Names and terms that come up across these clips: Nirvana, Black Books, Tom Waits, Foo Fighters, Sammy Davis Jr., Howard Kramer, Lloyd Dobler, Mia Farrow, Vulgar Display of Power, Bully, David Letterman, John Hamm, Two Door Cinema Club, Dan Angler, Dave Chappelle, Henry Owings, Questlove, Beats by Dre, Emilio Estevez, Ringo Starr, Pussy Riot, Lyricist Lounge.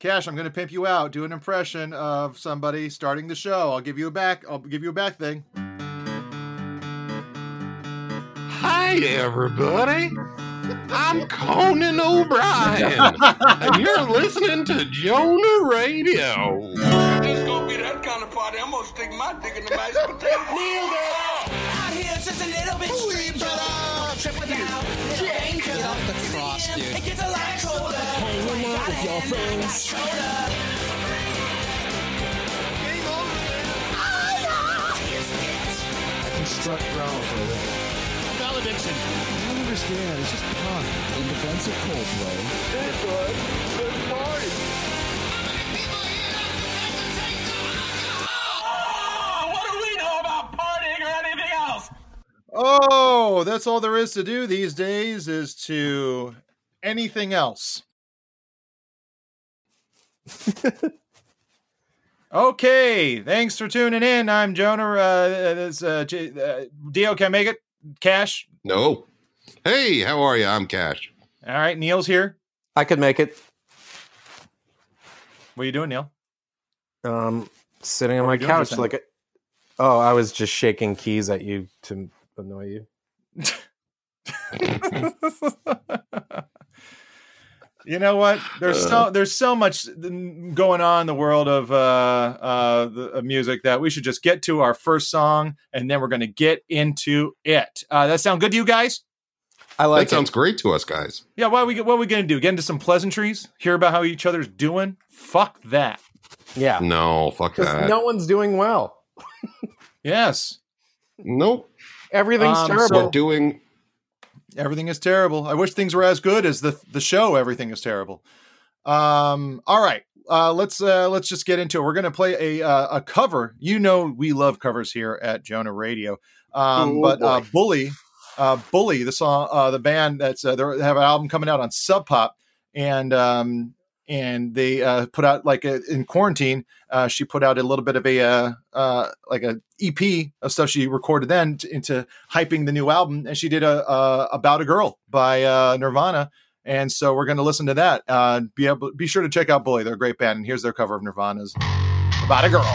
Cash, I'm going to pimp you out. Do an impression of somebody starting the show. I'll give you a back thing. Hi, everybody. I'm Conan O'Brien, and you're listening to Jonah Raydio. It's going to be that kind of party. I'm going to stick my dick in the mashed potato. Kneel down. Out here, just a little bit sweet, but I'll triple down. Get off the cross, dude. It gets a lot colder. Hang out with your friends. Game over. I construct drama for a living. Valediction. I don't understand. It's just punk. In defense of Coldplay. It's good. Good party. How many people here have to take the alcohol? What do we know about partying or anything else? Oh, that's all there is to do these days is to anything else. Okay, thanks for tuning in. I'm Jonah. Dio, can I make it? Cash? No. Hey, how are you? I'm Cash. All right, Neil's here. I could make it. What are you doing, Neil? Sitting on my couch like a... Oh, I was just shaking keys at you to annoy you. You know what? There's so much going on in the world of music that we should just get to our first song, and then we're going to get into it. That sound good to you guys? I like it. That sounds great to us, guys. Yeah, what are we going to do? Get into some pleasantries? Hear about how each other's doing? Fuck that. Yeah. No, fuck that. No one's doing well. Yes. Nope. Everything's terrible. Everything is terrible. I wish things were as good as the show. Everything is terrible. All right. Let's just get into it. We're going to play a cover. You know, we love covers here at Jonah Raydio. Bully, the song, the band that's, they have an album coming out on Sub Pop, and they put out in quarantine. She put out a little bit of a EP of stuff she recorded then into hyping the new album, and she did a About a Girl by Nirvana. And so we're going to listen to that. Be sure to check out Bully; they're a great band. And here's their cover of Nirvana's About a Girl.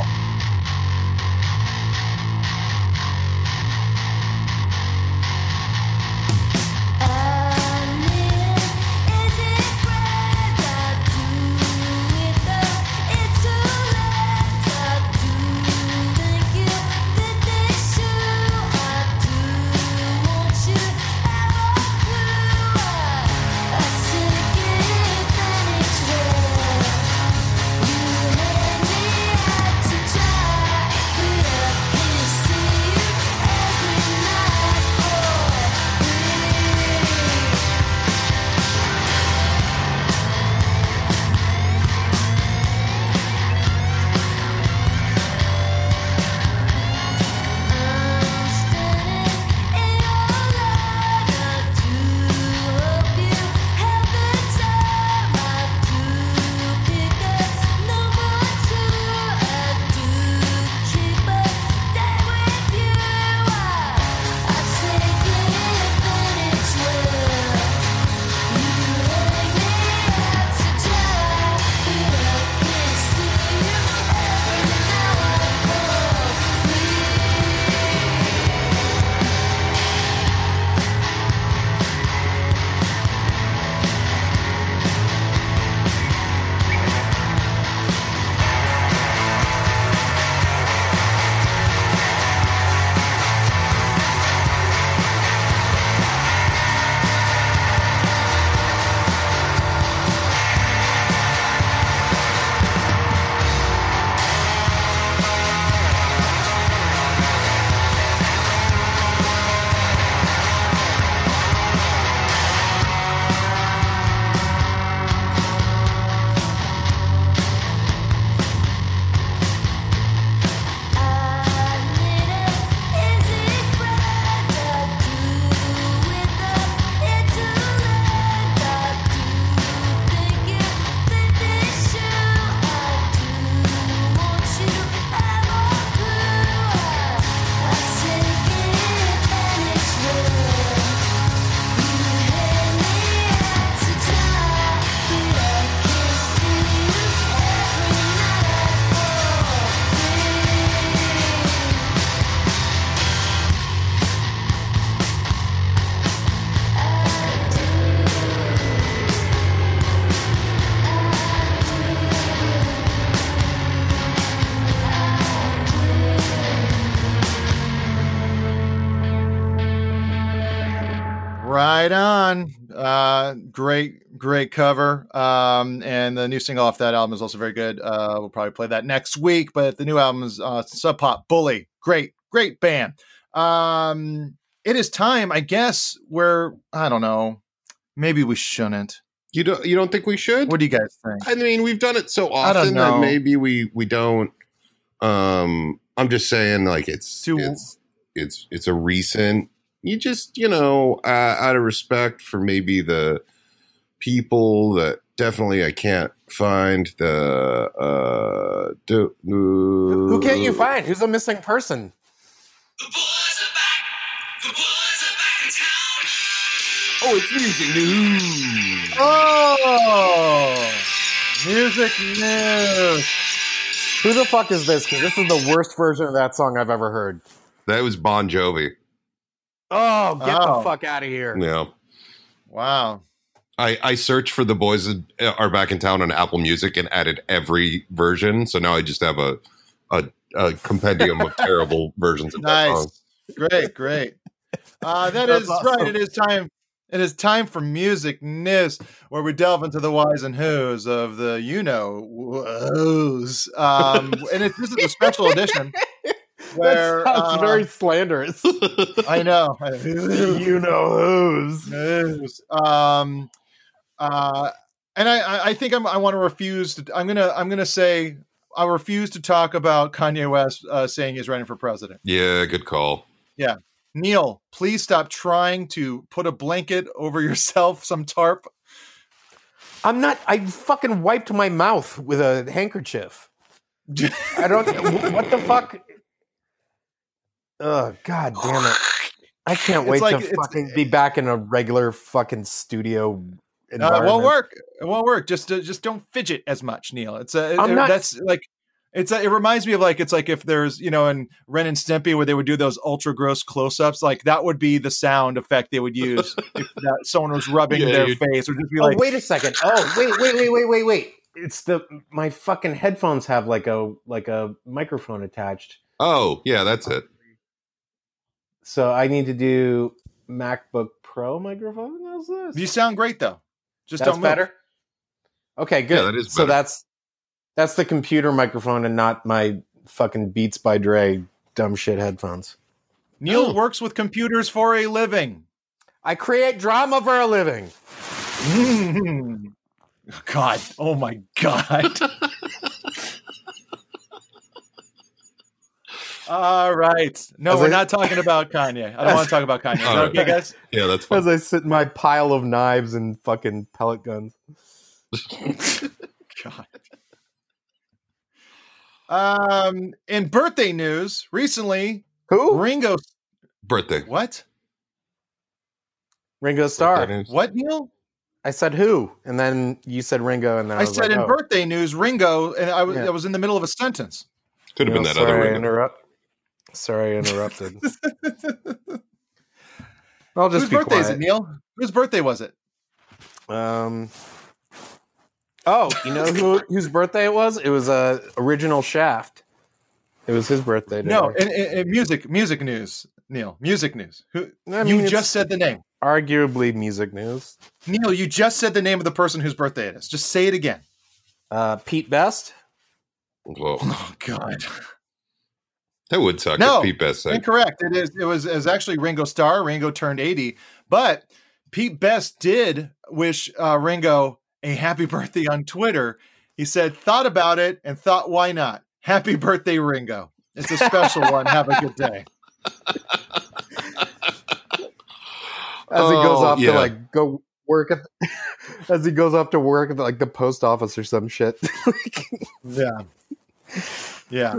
Right on. Great cover. And the new single off that album is also very good. We'll probably play that next week, but the new album is Sub Pop, Bully. Great band. It is time, I guess, where, I don't know, maybe we shouldn't. You don't think we should? What do you guys think? I mean, we've done it so often that maybe we don't. I'm just saying, like, it's a recent. You just, out of respect for maybe the people that definitely I can't find the. Who can't you find? Who's a missing person? The boys are back. The boys are back in town. Oh, it's music news. Oh, music news. Who the fuck is this? Because this is the worst version of that song I've ever heard. That was Bon Jovi. Oh, get the fuck out of here. Yeah. Wow. I searched for The Boys Are Back in Town on Apple Music and added every version. So now I just have a compendium of terrible versions of that song. Great. That's awesome. Right. It is time for music news, where we delve into the whys and whos of the whos. And this is a special edition. Where, that sounds very slanderous. I know. Who's. And I think I want to refuse. I'm gonna say I refuse to talk about Kanye West saying he's running for president. Yeah, good call. Yeah, Neil, please stop trying to put a blanket over yourself, some tarp. I'm not. I fucking wiped my mouth with a handkerchief. I don't. What the fuck. Oh, god damn it. I can't wait to fucking be back in a regular fucking studio environment. It won't work. Just don't fidget as much, Neil. It reminds me of, like, it's like if there's, in Ren and Stimpy where they would do those ultra gross close-ups, like that would be the sound effect they would use if that someone was rubbing their face. Or just be wait a second. Oh, wait. It's my fucking headphones have like a microphone attached. Oh, yeah, that's it. So I need to do MacBook Pro microphone. How's this? You sound great though. That's better. Okay, good. Yeah, that is better. So that's the computer microphone and not my fucking Beats by Dre dumb shit headphones. Neil works with computers for a living. I create drama for a living. God. Oh my God. All right. No, we're not talking about Kanye. I don't want to talk about Kanye. Right. Okay, guys? Yeah, that's fine. As I sit in my pile of knives and fucking pellet guns. God. In birthday news, recently... Who? Ringo... Birthday. What? Ringo Starr. What, Neil? I said who, and then you said Ringo, and then I said birthday news, Ringo, and I was in the middle of a sentence. Could have been that other Ringo. Sorry, I interrupted. I'll just be quiet. Whose birthday is it, Neil? Whose birthday was it? Oh, you know whose birthday it was? It was original Shaft. It was his birthday. No, and music news, Neil. Music news. You just said the name. Arguably music news. Neil, you just said the name of the person whose birthday it is. Just say it again. Pete Best. Whoa. Oh God. That would suck. No, Pete Best said. Incorrect. It was actually Ringo Starr. Ringo turned 80, but Pete Best did wish Ringo a happy birthday on Twitter. He said, "Thought about it and thought, why not? Happy birthday, Ringo. It's a special one. Have a good day." As he goes off to work at like the post office or some shit. Yeah.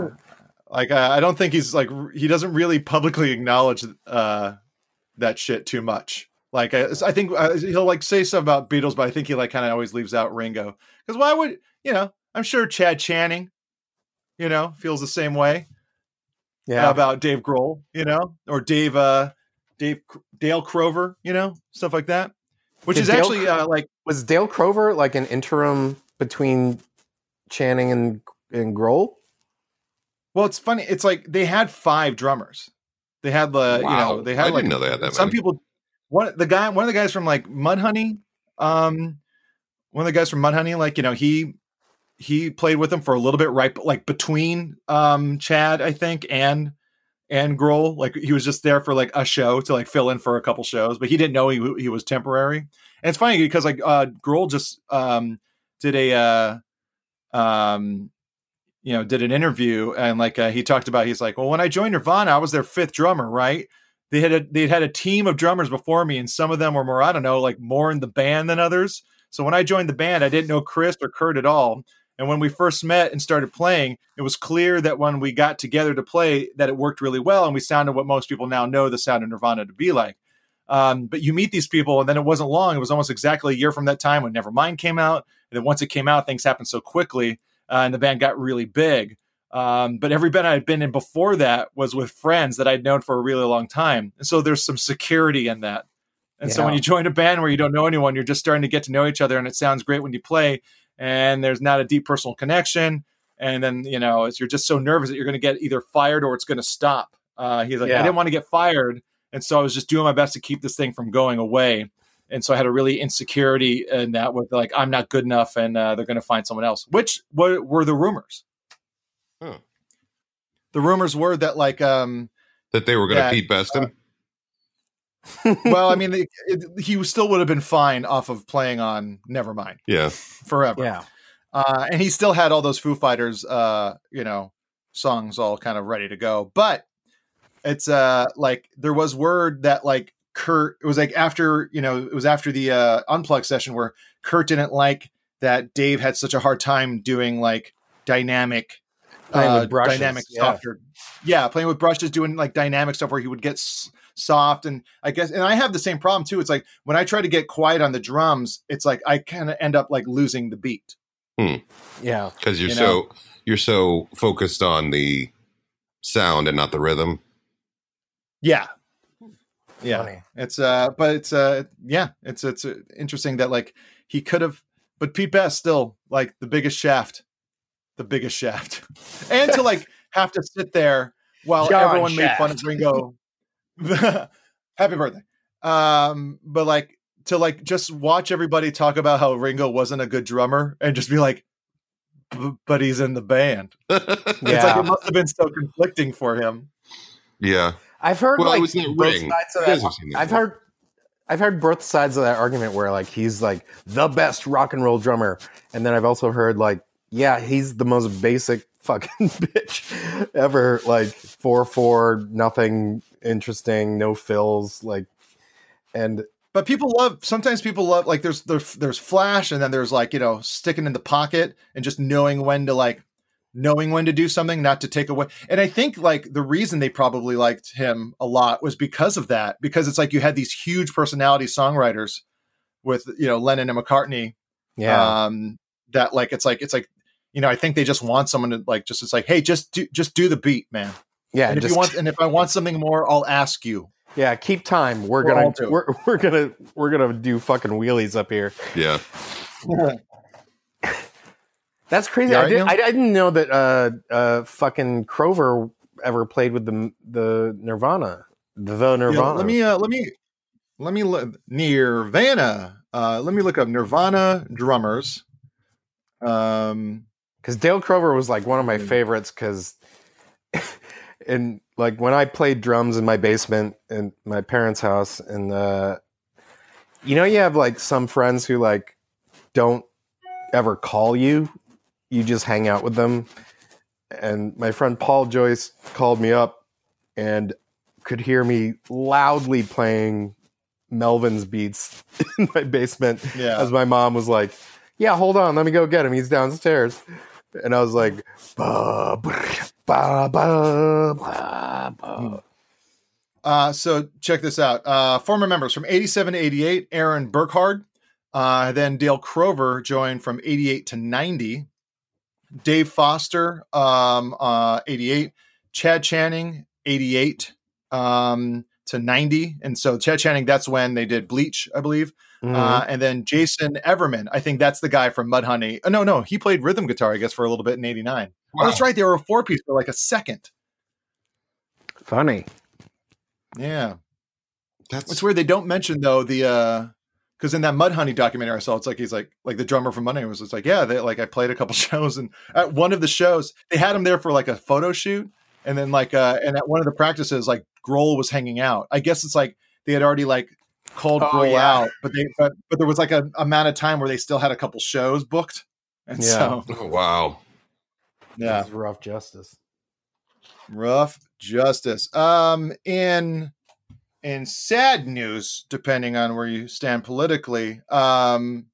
Like, I don't think he's like, he doesn't really publicly acknowledge that shit too much. Like, I think he'll like say stuff about Beatles, but I think he like kind of always leaves out Ringo. Because why would, I'm sure Chad Channing, feels the same way. Yeah. How about Dave Grohl, or Dale Crover, stuff like that. Which is actually was Dale Crover like an interim between Channing and Grohl? Well, it's funny. It's like they had 5 drummers. They had I didn't know they had that many. Some people One of the guys from like Mudhoney, like, you know, he played with him for a little bit, right? But like between Chad, I think, and Grohl, like he was just there for like a show to like fill in for a couple shows, but he didn't know he was temporary. And it's funny because like Grohl just did a did an interview, and like he talked about, he's like, well, when I joined Nirvana, I was their fifth drummer, right? They'd had a team of drummers before me, and some of them were more, I don't know, like more in the band than others. So when I joined the band, I didn't know Chris or Kurt at all. And when we first met and started playing, it was clear that when we got together to play, that it worked really well. And we sounded what most people now know the sound of Nirvana to be like. But you meet these people, and then it wasn't long. It was almost exactly a year from that time when Nevermind came out. And then once it came out, things happened so quickly, and the band got really big. But every band I had been in before that was with friends that I'd known for a really long time. And so there's some security in that. And so when you join a band where you don't know anyone, you're just starting to get to know each other, and it sounds great when you play, and there's not a deep personal connection. And then, you know, it's, you're just so nervous that you're going to get either fired or it's going to stop. He's like, I didn't want to get fired. And so I was just doing my best to keep this thing from going away. And so I had a really insecurity in that with like, I'm not good enough, and they're going to find someone else, which were the rumors. Huh. The rumors were that like, that they were going to Pete Best him. Well, I mean, he still would have been fine off of playing on Nevermind. Yeah. Forever. Yeah. And he still had all those Foo Fighters, songs all kind of ready to go. But it's like there was word that like Kurt, it was like after, you know, it was after the Unplugged session where Kurt didn't like that Dave had such a hard time doing like dynamic softer. Yeah, playing with brushes, doing like dynamic stuff where he would get soft, and I guess, and I have the same problem too. It's like when I try to get quiet on the drums, it's like I kind of end up like losing the beat. Hmm. Yeah, because you're so focused on the sound and not the rhythm. Yeah, yeah. Funny. It's but it's it's interesting that like he could have, but Pete Best still like the biggest shaft, and to like have to sit there while everyone made fun of Ringo. Happy birthday. But like to like just watch everybody talk about how Ringo wasn't a good drummer and just be like, but he's in the band. Yeah. It's like it must have been so conflicting for him. Yeah. I've heard both sides of that. I've heard both sides of that argument where like he's like the best rock and roll drummer, and then I've also heard like, yeah, he's the most basic fucking bitch ever. Like 4/4, nothing interesting, no fills. Like, but sometimes people love like there's flash, and then there's like, you know, sticking in the pocket and just knowing when to do something, not to take away. And I think like the reason they probably liked him a lot was because of that, because it's like you had these huge personality songwriters with, you know, Lennon and McCartney. Yeah. That like it's like you know, I think they just want someone to like just, it's like, hey, just do the beat, man. Yeah. And if I want something more, I'll ask you. Yeah, keep time. We're gonna do fucking wheelies up here. Yeah. That's crazy. Yeah, I didn't know that fucking Crover ever played with the Nirvana. The Nirvana. Yeah, Nirvana. Let me look up Nirvana drummers. Because Dale Crover was like one of my favorites, because and like when I played drums in my basement in my parents' house, and you know, you have like some friends who like don't ever call you just hang out with them, and my friend Paul Joyce called me up and could hear me loudly playing Melvin's beats in my basement as my mom was like, yeah, hold on, let me go get him, he's downstairs. And I was like, bah, brr, bah, bah, bah, bah. So check this out. Former members from 87 to 88, Aaron Burkhard. Then Dale Crover joined from 88 to 90. Dave Foster, 88. Chad Channing, 88 to 90. And so Chad Channing, that's when they did Bleach, I believe. And then Jason Everman, I think that's the guy from Mudhoney. Oh, no, he played rhythm guitar, I guess, for a little bit in 89. Wow. Oh, that's right. They were a four-piece for like a second. Funny. Yeah. That's weird. They don't mention though the because in that Mudhoney documentary I saw, it's like he's like the drummer from Mudhoney was just like, yeah, they, like I played a couple shows, and at one of the shows they had him there for like a photo shoot, and then like and at one of the practices like Grohl was hanging out. I guess it's like they had already like called Grohl out, but they but there was like a amount of time where they still had a couple shows booked, and so wow, yeah, this is rough justice. Rough justice. In sad news, depending on where you stand politically, Charlie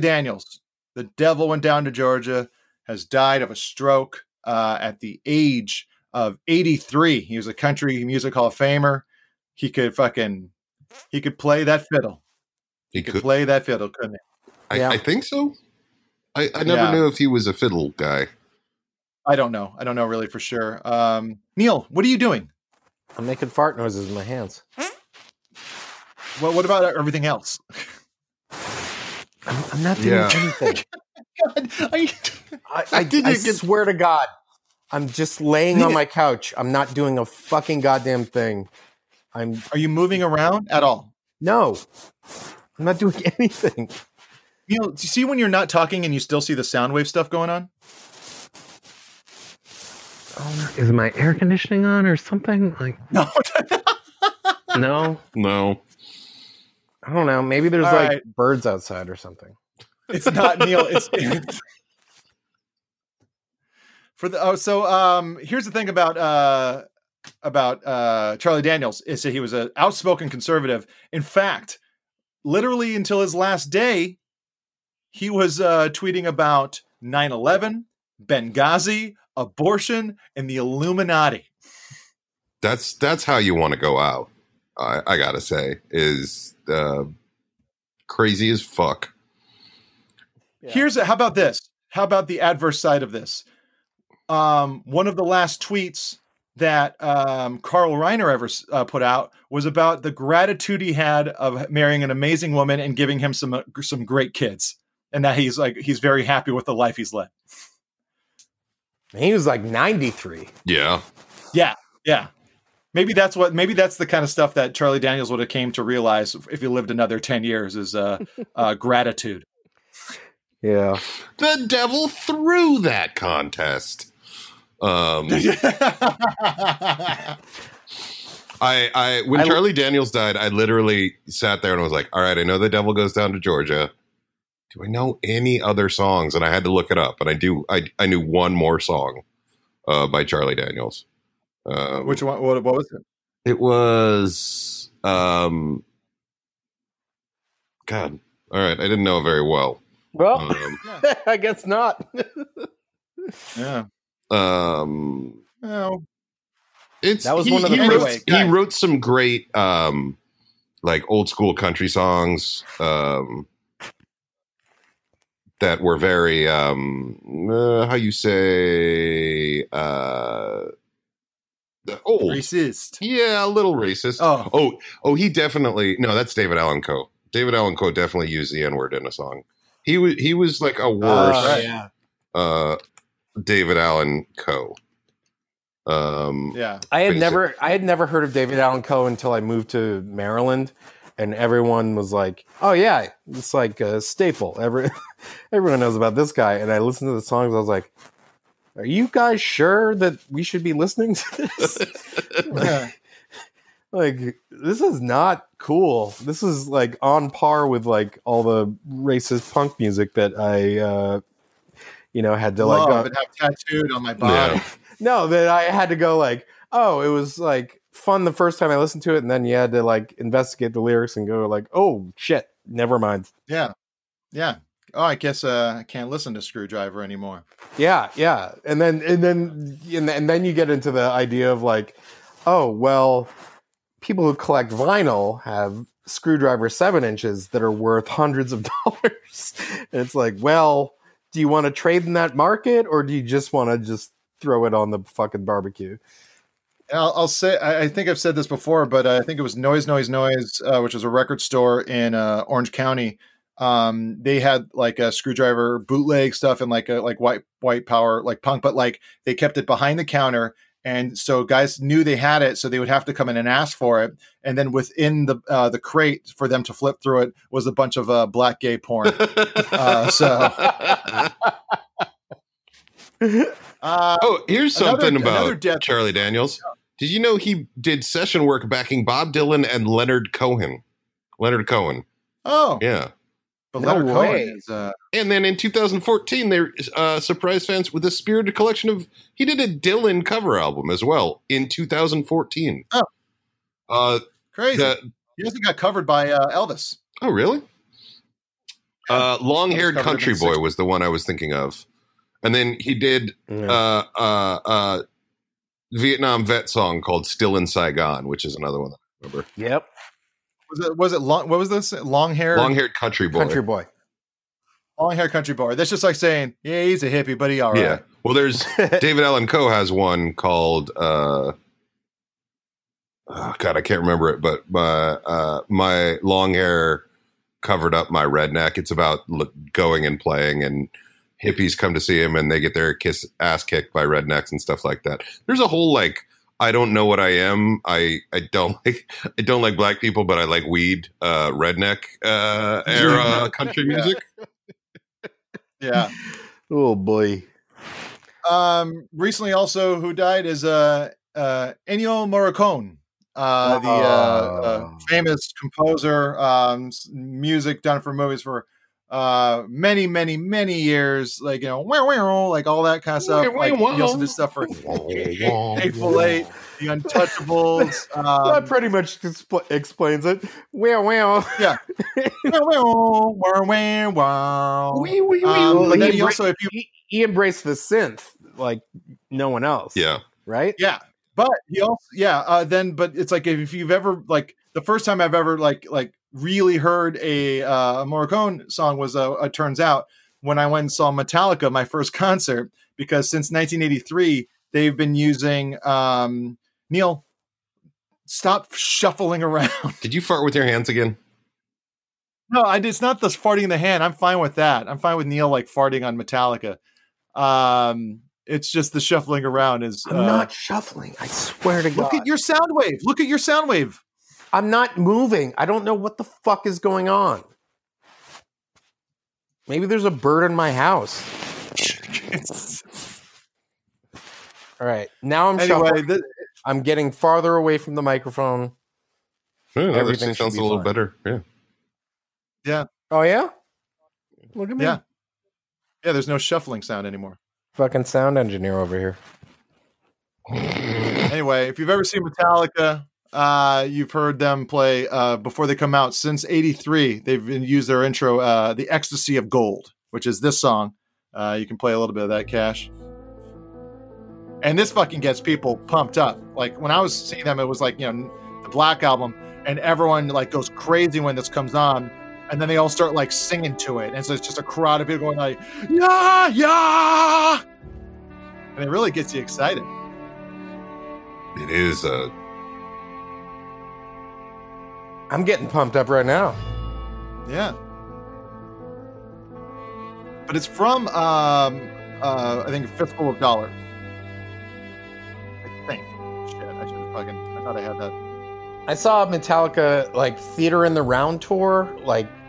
Daniels, the devil went down to Georgia, has died of a stroke at the age of 83. He was a country music hall of famer. He could play that fiddle. He could play that fiddle, couldn't he? I think so. I never knew if he was a fiddle guy. I don't know. I don't know really for sure. Neil, what are you doing? I'm making fart noises with my hands. Well, what about everything else? I'm not doing anything. God, I swear to God, I'm just laying on my couch. I'm not doing a fucking goddamn thing. Are you moving around at all? No, I'm not doing anything. You know, do you see when you're not talking and you still see the sound wave stuff going on? Is my air conditioning on or something? Like no. I don't know. Maybe there's birds outside or something. It's not Neil. It's for the. Oh, so here's the thing about Charlie Daniels is that he was an outspoken conservative. In fact, literally until his last day, he was tweeting about 9/11, Benghazi, abortion, and the Illuminati. That's how you want to go out. I gotta say is crazy as fuck. Yeah. How about this? How about the adverse side of this? One of the last tweets that Carl Reiner ever put out was about the gratitude he had of marrying an amazing woman and giving him some great kids, and that he's very happy with the life he's led. He was like 93. Yeah. Maybe that's the kind of stuff that Charlie Daniels would have came to realize if he lived another 10 years is gratitude. Yeah. The devil threw that contest. When Charlie Daniels died, I literally sat there and was like, all right, I know the devil goes down to Georgia. Do I know any other songs? And I had to look it up, and I knew one more song by Charlie Daniels. Which one? What was it? It was God. All right, I didn't know it very well. Well, I guess not. Yeah. Well, one of the first. He wrote some great like old school country songs. That were very, old. Racist. Yeah, a little racist. Oh, he definitely, no, that's David Allen Coe. David Allen Coe definitely used the N-word in a song. He was like a worse David Allen Coe. I had never heard of David Allen Coe until I moved to Maryland. And everyone was like, "Oh yeah, it's like a staple. Everyone knows about this guy." And I listened to the songs. I was like, "Are you guys sure that we should be listening to this? Like, this is not cool. This is like on par with like all the racist punk music that I, had to and have tattooed on my body. Yeah. No, that I had to go like, oh, it was like." Fun the first time I listened to it, and then you had to like investigate the lyrics and go like, oh shit, never mind. Yeah. Oh, I guess I can't listen to Screwdriver anymore. Yeah. And then you get into the idea of like, oh well, people who collect vinyl have Screwdriver 7 inches that are worth hundreds of dollars. And it's like, well, do you want to trade in that market, or do you just want to just throw it on the fucking barbecue? I'll say, I think I've said this before, but I think it was Noise, Noise, Noise, which was a record store in Orange County. They had like a Screwdriver bootleg stuff and like white power, like punk, but like they kept it behind the counter And so guys knew they had it, so they would have to come in and ask for it. And then within the crate for them to flip through it was a bunch of black gay porn. Here's something about Charlie Daniels. Did you know he did session work backing Bob Dylan and Leonard Cohen? Oh, yeah. But no Leonard Cohen is, and then in 2014, they surprised fans with a spirited collection of. He did a Dylan cover album as well in 2014. Oh, crazy! He also got covered by Elvis. Oh, really? Long-haired country boy was the one I was thinking of, and then he did Vietnam vet song called "Still in Saigon," which is another one that I remember. Yep. Was it long? What was this? Long-haired country boy. Long-haired country boy. That's just like saying, yeah, he's a hippie, but he all right. Yeah. Well, there's David Allen Coe has one called, I can't remember it, but my long hair covered up my redneck. It's about going and playing, and hippies come to see him, and they get their ass kicked by rednecks and stuff like that. There's a whole I don't know what I am. I don't like black people, but I like weed, redneck era country music. Yeah. Oh boy. Recently also who died is Ennio Morricone, the famous composer, music done for movies for many, many, many years, all that kind of stuff. He also did stuff for Hateful Eight, The Untouchables. That pretty much explains it. Yeah. He embraced the synth like no one else. Yeah. Right. Yeah. But he also, it's like if you've ever the first time I've ever really heard a Morricone song was turns out when I went and saw Metallica, my first concert, because since 1983 they've been using Neil, stop shuffling around. Did you fart with your hands again? No, I did. It's not the farting in the hand. I'm fine with that. I'm fine with Neil farting on Metallica. It's just the shuffling around is I'm not shuffling. I swear to God. Look at your sound wave. I'm not moving. I don't know what the fuck is going on. Maybe there's a bird in my house. All right. Now I'm shuffling. I'm getting farther away from the microphone. Yeah, everything sounds a little better. Yeah. Yeah. Oh, yeah? Look at me. Yeah. Yeah, there's no shuffling sound anymore. Fucking sound engineer over here. Anyway, if you've ever seen Metallica... you've heard them play before they come out since 83. They've used their intro, The Ecstasy of Gold, which is this song. You can play a little bit of that, Cash. And this fucking gets people pumped up. When I was seeing them, it was the Black Album, and everyone goes crazy when this comes on, and then they all start singing to it, and so it's just a crowd of people going yeah, yeah, and it really gets you excited. It is I'm getting pumped up right now. Yeah. But it's from, I think, Fistful of Dollars. I think. Shit, I thought I had that. I saw Metallica, Theater in the Round tour,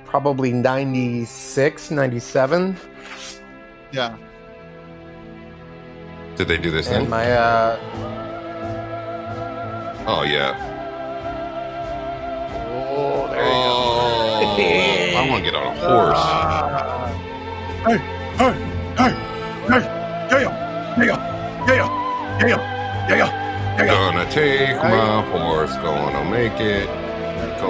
probably 96, 97. Yeah. Did they do this thing? And my, Oh, yeah. I want to get on a horse. Hey, gonna take my horse, gonna make it go.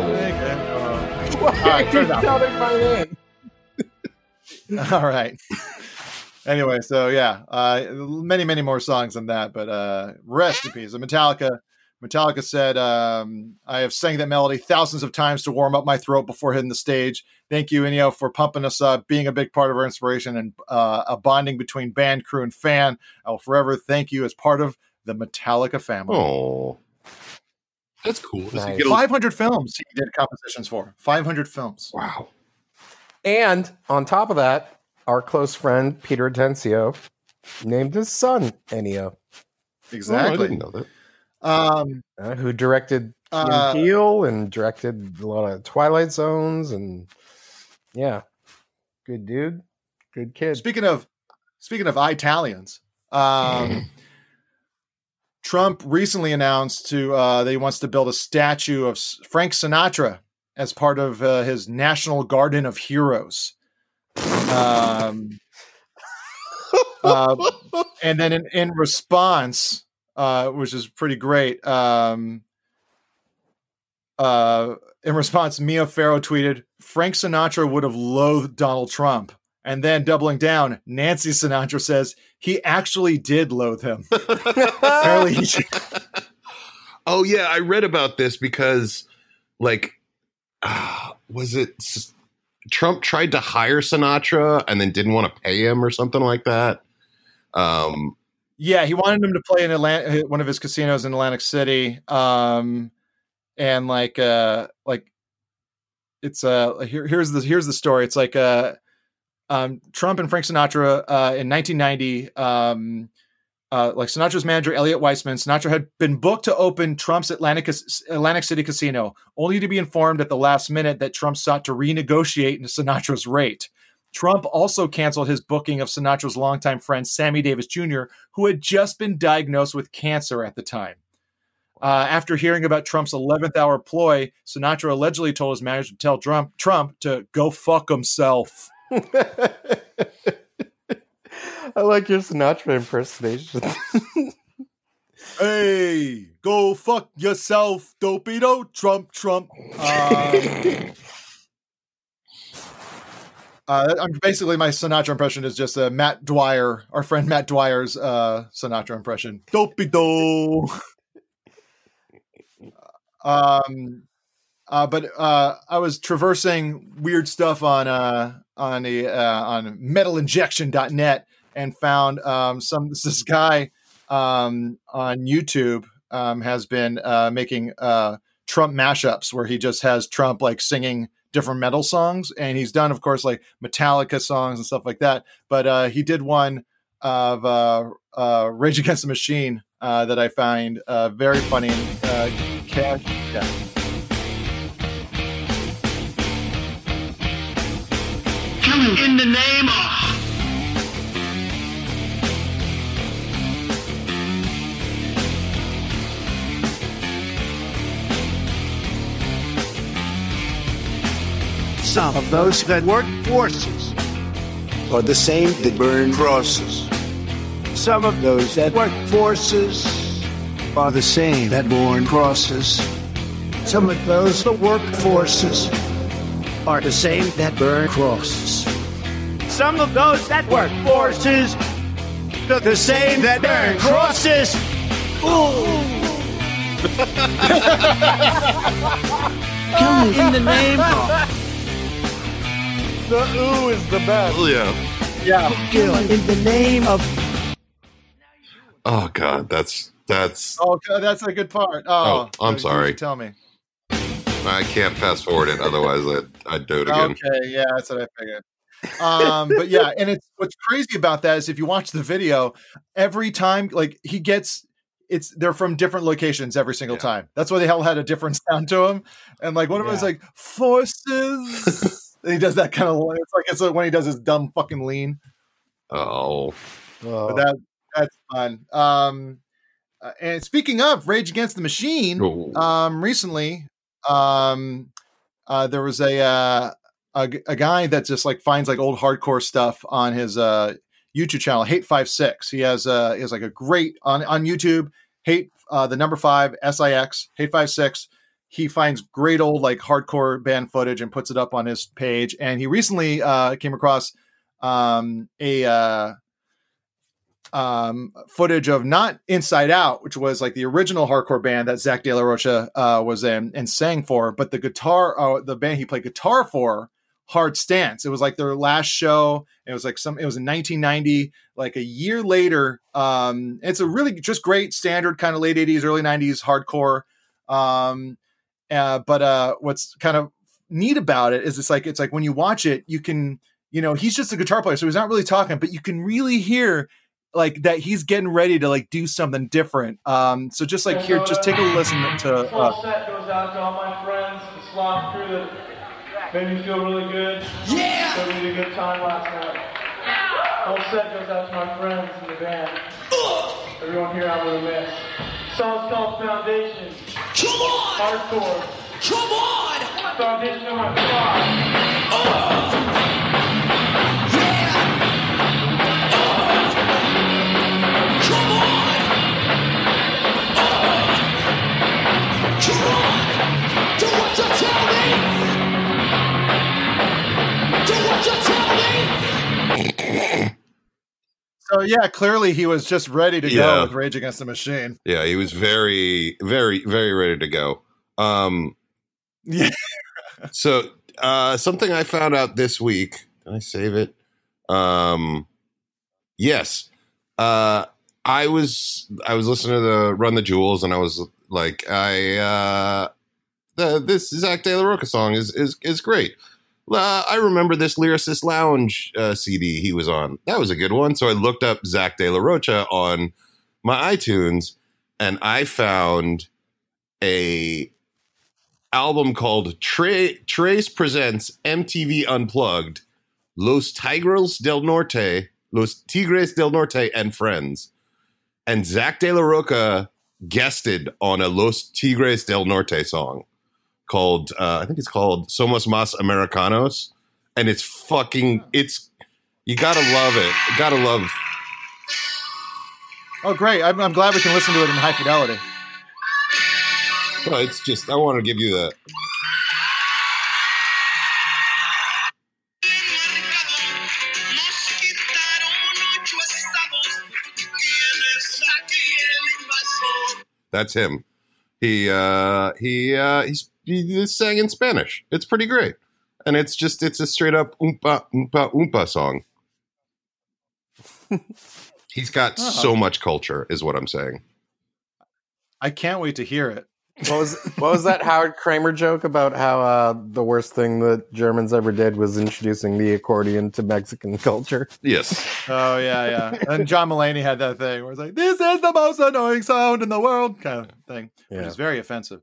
I keep shouting my name. All right. Anyway, so yeah, many, many more songs than that, but rest in peace. Metallica said, I have sang that melody thousands of times to warm up my throat before hitting the stage. Thank you, Ennio, for pumping us up, being a big part of our inspiration, and a bonding between band, crew, and fan. I will forever thank you as part of the Metallica family. Oh, that's cool. Nice. 500 films he did compositions for. 500 films. Wow. And on top of that, our close friend, Peter Atencio, named his son Ennio. Exactly. Oh, I didn't know that. Who directed Peel and directed a lot of Twilight Zones, and yeah, good dude, good kid. Speaking of Italians, Trump recently announced that he wants to build a statue of Frank Sinatra as part of his National Garden of Heroes. And then in response, which is pretty great. In response, Mia Farrow tweeted, "Frank Sinatra would have loathed Donald Trump." And then doubling down, Nancy Sinatra says he actually did loathe him. Apparently oh yeah, I read about this because was it Trump tried to hire Sinatra and then didn't want to pay him or something like that. Yeah, he wanted him to play in Atlanta, one of his casinos in Atlantic City, and it's here's the story. It's Trump and Frank Sinatra in 1990. Sinatra's manager Elliot Weissman, Sinatra had been booked to open Trump's Atlantic City casino, only to be informed at the last minute that Trump sought to renegotiate into Sinatra's rate. Trump also canceled his booking of Sinatra's longtime friend Sammy Davis Jr., who had just been diagnosed with cancer at the time. After hearing about Trump's 11th-hour ploy, Sinatra allegedly told his manager to tell Trump to go fuck himself. I like your Sinatra impersonation. Hey, go fuck yourself, dopey-do, Trump. Basically, my Sinatra impression is just Matt Dwyer, our friend Matt Dwyer's Sinatra impression. Dopey-do. But I was traversing weird stuff on metalinjection.net and found this guy on YouTube has been making Trump mashups where he just has Trump singing different metal songs, and he's done, of course, Metallica songs and stuff like that. But he did one of Rage Against the Machine that I find very funny. In the name of some of those that work forces are the same that burn crosses. Some of those that work forces are the same that burn crosses. Some of those that work forces are the same that burn crosses. Some of those that work forces are the same that burn crosses. Ooh. Killing in the name of. The ooh is the best. Yeah. Yeah. Killing in the name of. Oh God, that's. Oh God, that's a good part. Oh I'm sorry. Tell me. I can't fast forward it, otherwise I'd do it again. Okay, yeah, that's what I figured. But yeah, and it's what's crazy about that is if you watch the video, every time he gets they're from different locations every single time. That's why they all had a different sound to them. And one of them is forces. And he does that kind of line. It's when he does his dumb fucking lean. Oh. But that's fun. And speaking of Rage Against the Machine, recently there was a guy that just finds old hardcore stuff on his YouTube channel, Hate56. He has a great on YouTube, Hate the number 5 SIX, Hate56. He finds great old hardcore band footage and puts it up on his page. And he recently came across footage of not Inside Out, which was the original hardcore band that Zach De La Rocha was in and sang for, but the guitar, the band he played guitar for, Hard Stance. It was their last show. It was it was in 1990, a year later. It's a really just great standard kind of late 80s, early 90s hardcore. But what's kind of neat about it is it's when you watch it, you can, he's just a guitar player, so he's not really talking, but you can really hear like that he's getting ready to like do something different. So just like here, just take a listen to. This whole set goes out to all my friends. The slog crew that made me feel really good. Yeah. So we had a good time last night. The whole set goes out to my friends in the band. Everyone here I really miss. The song's called Foundation. Come on. Hardcore. Come on. Foundation of my pride. So yeah, clearly he was just ready to go with Rage Against the Machine. Yeah, he was very, very, very ready to go. Yeah. So something I found out this week. Did I save it? Yes. I was listening to the Run the Jewels, and I was like, this Zach De La Rocha song is great. I remember this Lyricist Lounge CD he was on. That was a good one. So I looked up Zach De La Rocha on my iTunes, and I found a album called Trace Presents MTV Unplugged, Los Tigres del Norte and Friends. And Zach De La Rocha guested on a Los Tigres del Norte song called I think it's called Somos Mas Americanos, and it's fucking you gotta love it. You gotta love. Oh great. I'm glad we can listen to it in high fidelity. Well, it's just I want to give you the that's him. He sang in Spanish. It's pretty great. And it's a straight up oompa, oompa, oompa song. He's got so much culture is what I'm saying. I can't wait to hear it. What was that Howard Kramer joke about how the worst thing that Germans ever did was introducing the accordion to Mexican culture? Yes. Oh, yeah. And John Mulaney had that thing where it's like, this is the most annoying sound in the world kind of thing, which is very offensive.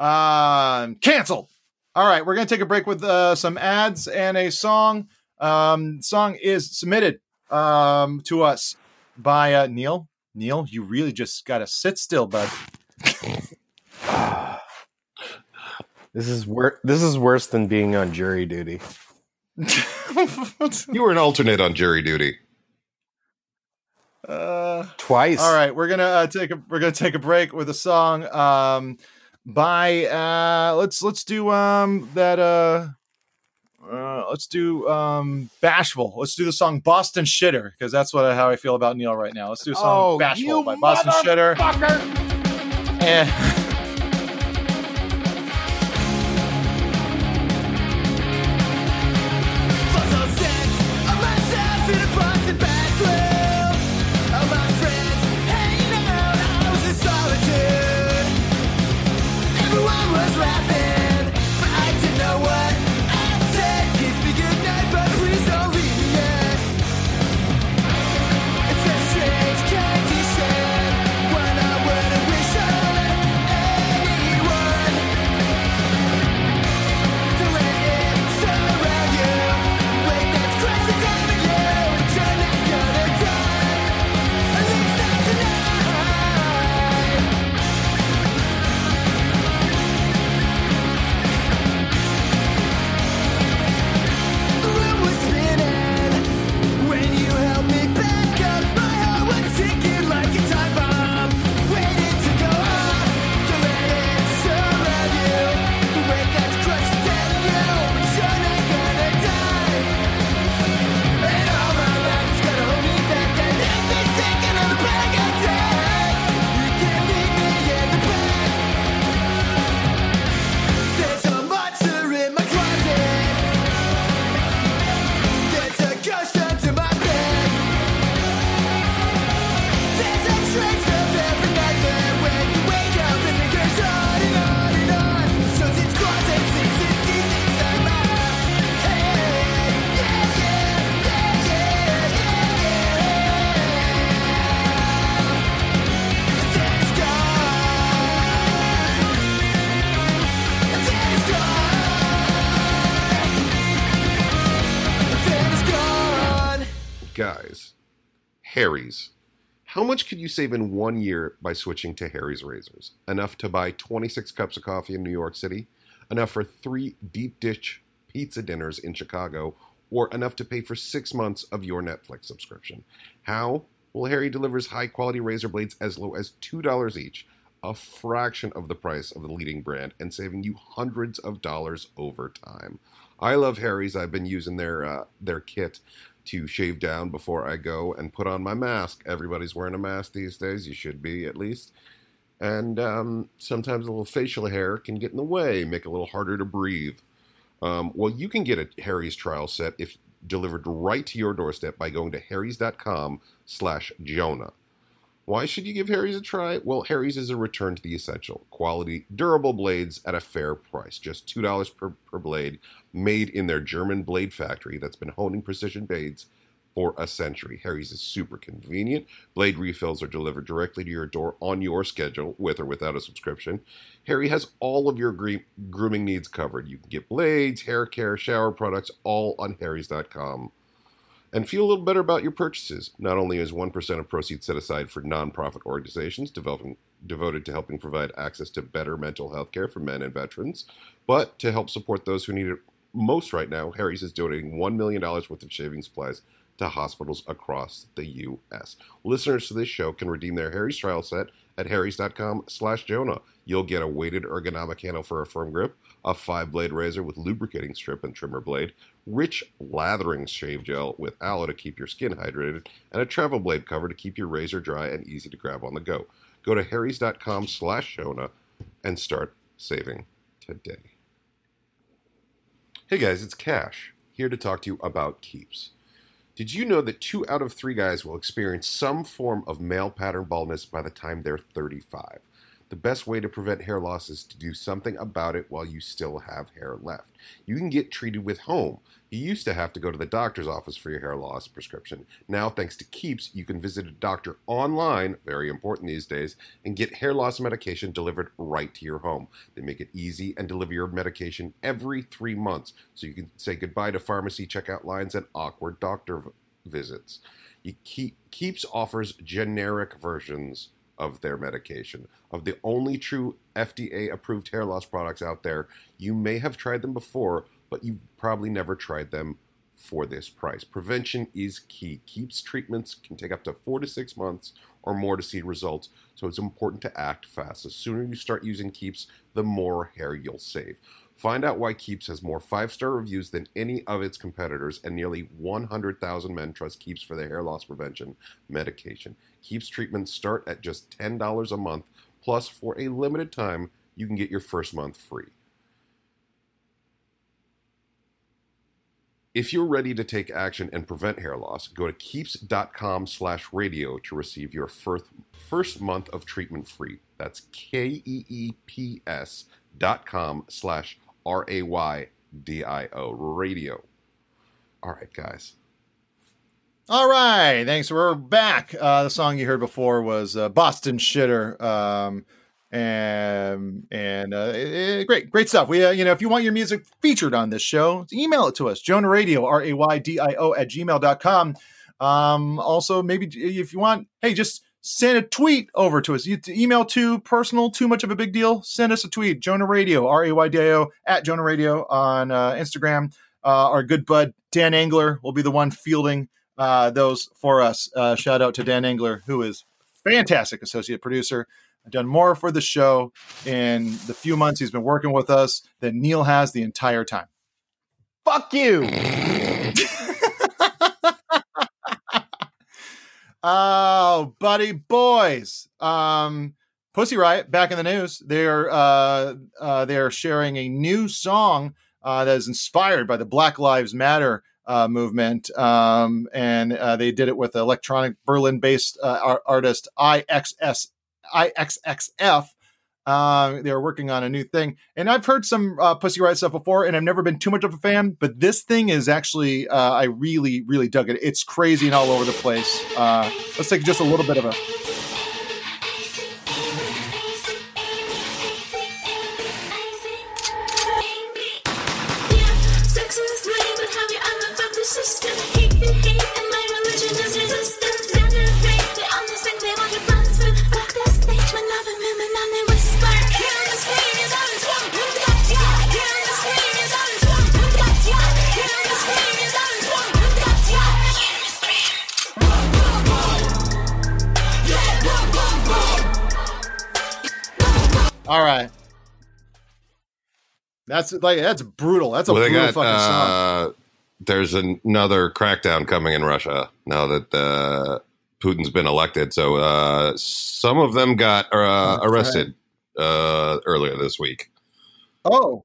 Canceled. All right, we're going to take a break with some ads and a song. Song is submitted to us by Neil. Neil, you really just got to sit still, bud. This is worse than being on jury duty. You were an alternate on jury duty. Twice. All right, we're gonna take a break with a song by let's do Bashful. Let's do the song Boston Shitter, because that's how I feel about Neil right now. Let's do a song Bashful by Boston Shitter. guys, Harry's. How much could you save in 1 year by switching to Harry's razors? Enough to buy 26 cups of coffee in New York City, enough for 3 deep-dish pizza dinners in Chicago, or enough to pay for 6 months of your Netflix subscription. How? Well, Harry delivers high-quality razor blades as low as $2 each, a fraction of the price of the leading brand, and saving you hundreds of dollars over time. I love Harry's. I've been using their kit to shave down before I go and put on my mask. Everybody's wearing a mask these days. You should be, at least. And sometimes a little facial hair can get in the way, make it a little harder to breathe. Well, you can get a Harry's trial set if delivered right to your doorstep by going to harrys.com/Jonah. Why should you give Harry's a try? Well, Harry's is a return to the essential. Quality, durable blades at a fair price. Just $2 per blade, made in their German blade factory that's been honing precision blades for a century. Harry's is super convenient. Blade refills are delivered directly to your door on your schedule, with or without a subscription. Harry has all of your grooming needs covered. You can get blades, hair care, shower products, all on harrys.com. And feel a little better about your purchases. Not only is 1% of proceeds set aside for nonprofit organizations devoted to helping provide access to better mental health care for men and veterans, but to help support those who need it most right now, Harry's is donating $1 million worth of shaving supplies to hospitals across the U.S. Listeners to this show can redeem their Harry's trial set at harrys.com/Jonah. You'll get a weighted ergonomic handle for a firm grip, a 5-blade razor with lubricating strip and trimmer blade, rich lathering shave gel with aloe to keep your skin hydrated, and a travel blade cover to keep your razor dry and easy to grab on the go. Go to harrys.com/Jonah and start saving today. Hey guys, it's Cash, here to talk to you about Keeps. Did you know that 2 out of 3 guys will experience some form of male pattern baldness by the time they're 35? The best way to prevent hair loss is to do something about it while you still have hair left. You can get treated with Home. You used to have to go to the doctor's office for your hair loss prescription. Now, thanks to Keeps, you can visit a doctor online, very important these days, and get hair loss medication delivered right to your home. They make it easy and deliver your medication every 3 months, so you can say goodbye to pharmacy checkout lines and awkward doctor visits. Keeps offers generic versions of their medication. Of the only true FDA-approved hair loss products out there, you may have tried them before, but you've probably never tried them for this price. Prevention is key. Keeps treatments can take up to 4 to 6 months or more to see results, so it's important to act fast. The sooner you start using Keeps, the more hair you'll save. Find out why Keeps has more 5-star reviews than any of its competitors, and nearly 100,000 men trust Keeps for their hair loss prevention medication. Keeps treatments start at just $10 a month, plus for a limited time, you can get your first month free. If you're ready to take action and prevent hair loss, go to keeps.com/radio to receive your first month of treatment free. That's keeps.com/RAYDIO. Radio. All right, guys. All right. Thanks. We're back. The song you heard before was Boston Shitter. Great stuff. We, if you want your music featured on this show, email it to us, Jonah Raydio, RAYDIO@gmail.com. Also, maybe if you want, hey, just send a tweet over to us. You email too personal, too much of a big deal. Send us a tweet, Jonah Raydio, RAYDIO, @Jonah Raydio on Instagram. Our good bud, Dan Angler, will be the one fielding those for us. Shout out to Dan Angler, who is fantastic associate producer. I've done more for the show in the few months he's been working with us than Neil has the entire time. Fuck you. Oh, buddy boys. Pussy Riot, back in the news. They are sharing a new song that is inspired by the Black Lives Matter movement. And they did it with electronic Berlin-based artist IXXF. They were working on a new thing, and I've heard some Pussy Riot stuff before, and I've never been too much of a fan, but this thing is actually I really, really dug it. It's crazy and all over the place. Let's take just a little bit of a All right. That's brutal. That's a brutal fucking song. There's another crackdown coming in Russia now that Putin's been elected. So some of them got arrested earlier this week. Oh.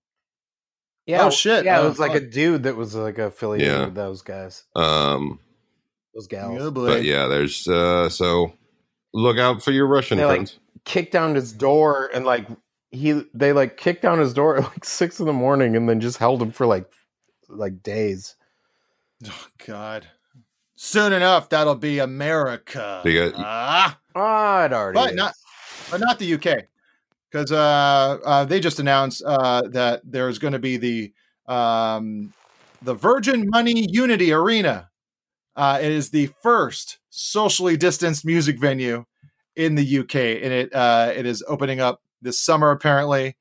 Yeah. Oh, shit. Yeah, it was like a dude that was like affiliated with those guys. Those gals. But yeah, there's so look out for your Russian friends. Like, kicked down his door and like they like kicked down his door at like 6 a.m. and then just held him for like days. Oh God. Soon enough, that'll be America. It already is. But not the UK. Because they just announced that there's going to be the Virgin Money Unity Arena. It is the first socially distanced music venue in the UK, and it is opening up this summer. Apparently,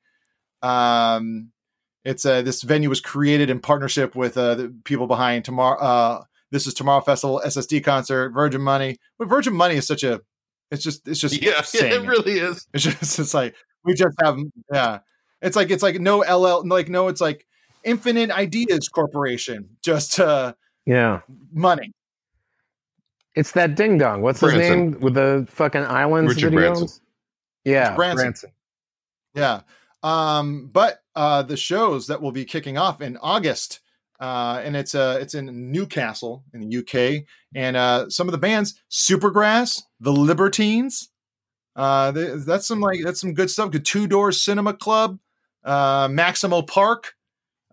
it's this venue was created in partnership with the people behind Tomorrow. This is Tomorrow Festival, SSD concert, Virgin Money. But Virgin Money is such a it's just it really is. It's like. We just have, it's like it's like Infinite Ideas Corporation, just money. It's that ding dong. What's his name with the fucking islands? Richard Branson. Yeah, Richard Branson. Yeah, but the shows that will be kicking off in August, and it's in Newcastle in the UK, and some of the bands: Supergrass, The Libertines. That's some good stuff. Good Two Door Cinema Club, Maximo Park.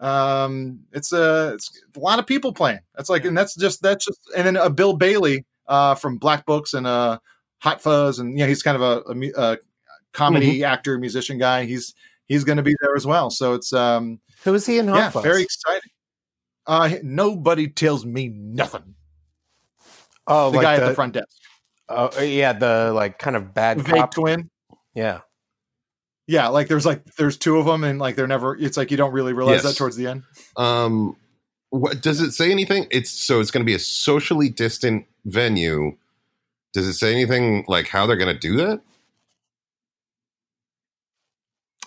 It's a lot of people playing. And then Bill Bailey from Black Books and Hot Fuzz, and he's kind of a comedy actor, musician guy. He's going to be there as well. So it's who is he in Hot Fuzz? Very exciting. Nobody tells me nothing. Oh, the guy at the front desk. Oh yeah, the like kind of bad cop twin. Yeah. There's two of them, and they're never. It's like you don't really realize that towards the end. What does it say anything? It's going to be a socially distant venue. Does it say anything like how they're going to do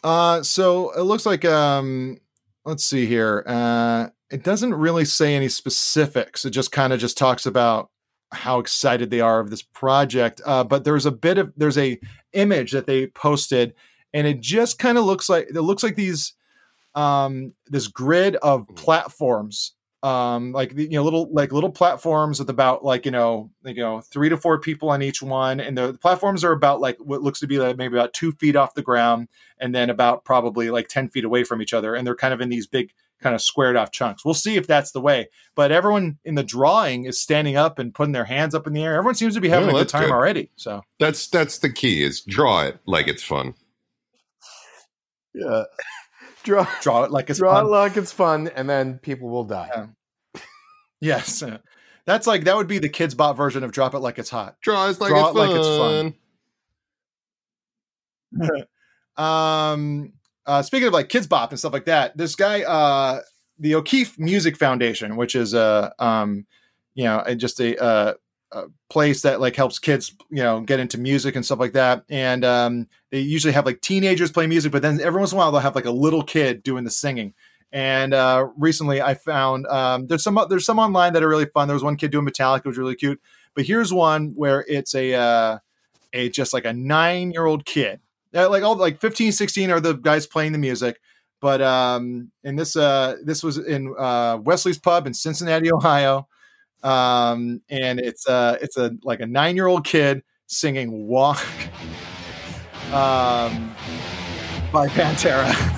that? So it looks like let's see here. It doesn't really say any specifics. It just kind of just talks about how excited they are of this project. But there's a image that they posted, and it just kind of looks like these, this grid of platforms, little platforms with about 3 to 4 people on each one. And the platforms are about what looks to be maybe about 2 feet off the ground, and then about probably 10 feet away from each other. And they're kind of in these big, kind of squared off chunks. We'll see if that's the way, but everyone in the drawing is standing up and putting their hands up in the air. Everyone seems to be having a good time already. So that's the key, is draw it like it's fun. Yeah. Draw it like it's fun. Draw it like it's fun. And then people will die. Yeah. Yes. That's that would be the kids bot version of drop it like it's hot. Draw it like it's fun. Speaking of Kids Bop and stuff like that, this guy, the O'Keefe Music Foundation, which is a place that helps kids, get into music and stuff like that. And they usually have teenagers play music, but then every once in a while they'll have a little kid doing the singing. And recently I found there's some online that are really fun. There was one kid doing Metallica, which was really cute. But here's one where it's a 9-year-old kid. 15, 16 are the guys playing the music. But and this was in Wesley's Pub in Cincinnati, Ohio. And it's a 9-year-old kid singing Walk by Pantera.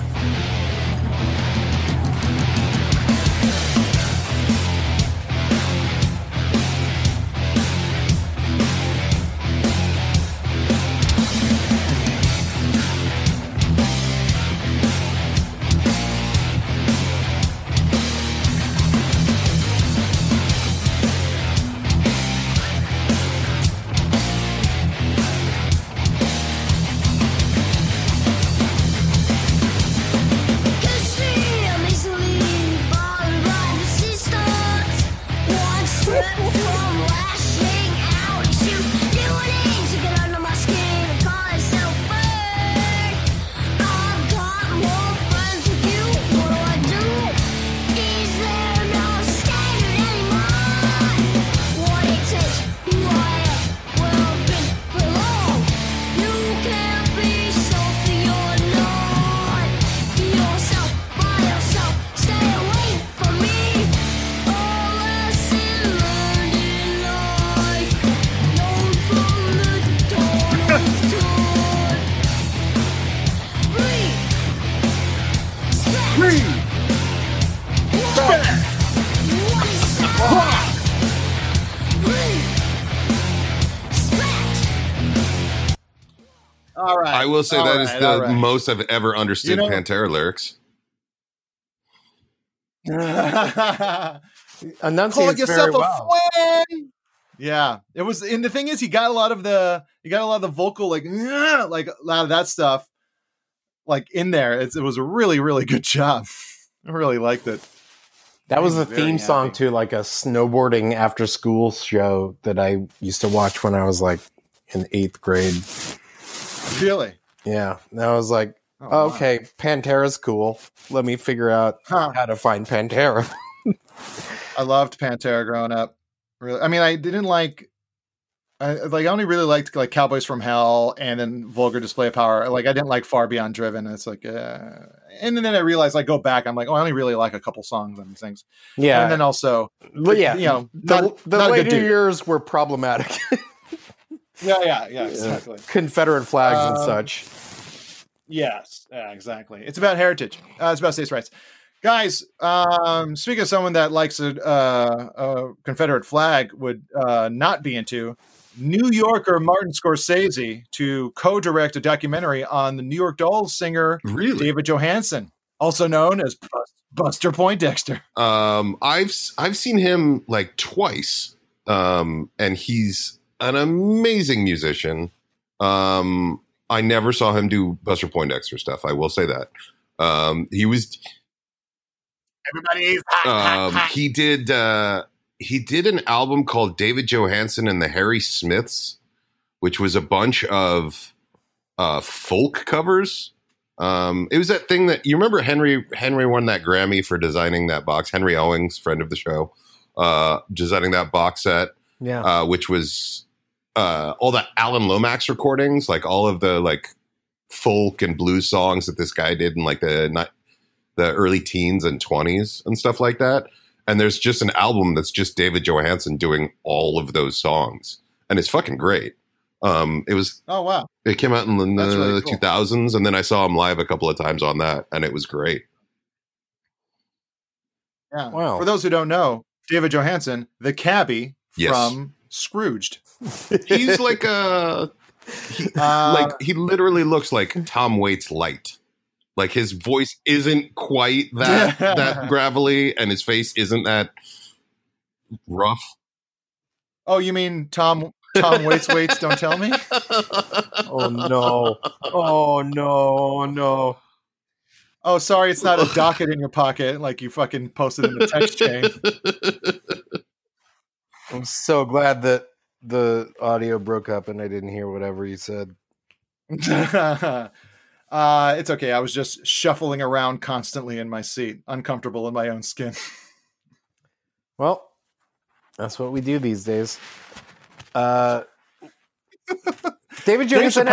All right. I will say that is the most I've ever understood Pantera lyrics. Call yourself a flan. Yeah, it was, and the thing is, he got a lot of the vocal, like a lot of that stuff, like in there. It was a really, really good job. I really liked it. That was the theme song to like a snowboarding after school show that I used to watch when I was like in 8th grade. Really? Yeah, and I was like, okay, wow. Pantera's cool. Let me figure out how to find Pantera. I loved Pantera growing up. Really, I mean, I didn't like. I only really liked like Cowboys from Hell and then Vulgar Display of Power. Like I didn't like Far Beyond Driven. It's like, and then I realized I go back. I'm like, I only really like a couple songs and things. Yeah, and then also, but yeah, the later years were problematic. yeah, exactly. Confederate flags and such. Yes, exactly. It's about heritage. It's about states' rights. Guys, speaking of someone that likes a Confederate flag would not be into, New Yorker Martin Scorsese to co-direct a documentary on the New York Dolls singer David Johansen, also known as Buster Poindexter. I've seen him like twice, and he's an amazing musician. I never saw him do Buster Poindexter stuff. I will say that. He was... Everybody's hot. He did an album called David Johansen and the Harry Smiths, which was a bunch of folk covers. It was that thing that you remember Henry won that Grammy for designing that box. Henry Owings, friend of the show, designing that box set. Yeah. Which was all the Alan Lomax recordings, like all of the like folk and blues songs that this guy did in like the early teens and 20s and stuff like that. And there's just an album that's just David Johansen doing all of those songs. And it's fucking great. It was... Oh, wow. It came out in the really cool. 2000s, and then I saw him live a couple of times on that, and it was great. Yeah. Wow. For those who don't know, David Johansen, the cabbie from Scrooged. He's like a... he literally looks like Tom Waits light. Like his voice isn't quite that gravelly, and his face isn't that rough. Oh, you mean Tom Waits? Don't tell me. Oh no! Oh, sorry, it's not a docket in your pocket like you fucking posted in the text chain. I'm so glad that the audio broke up and I didn't hear whatever you said. It's okay. I was just shuffling around constantly in my seat, uncomfortable in my own skin. Well, that's what we do these days. David Johansen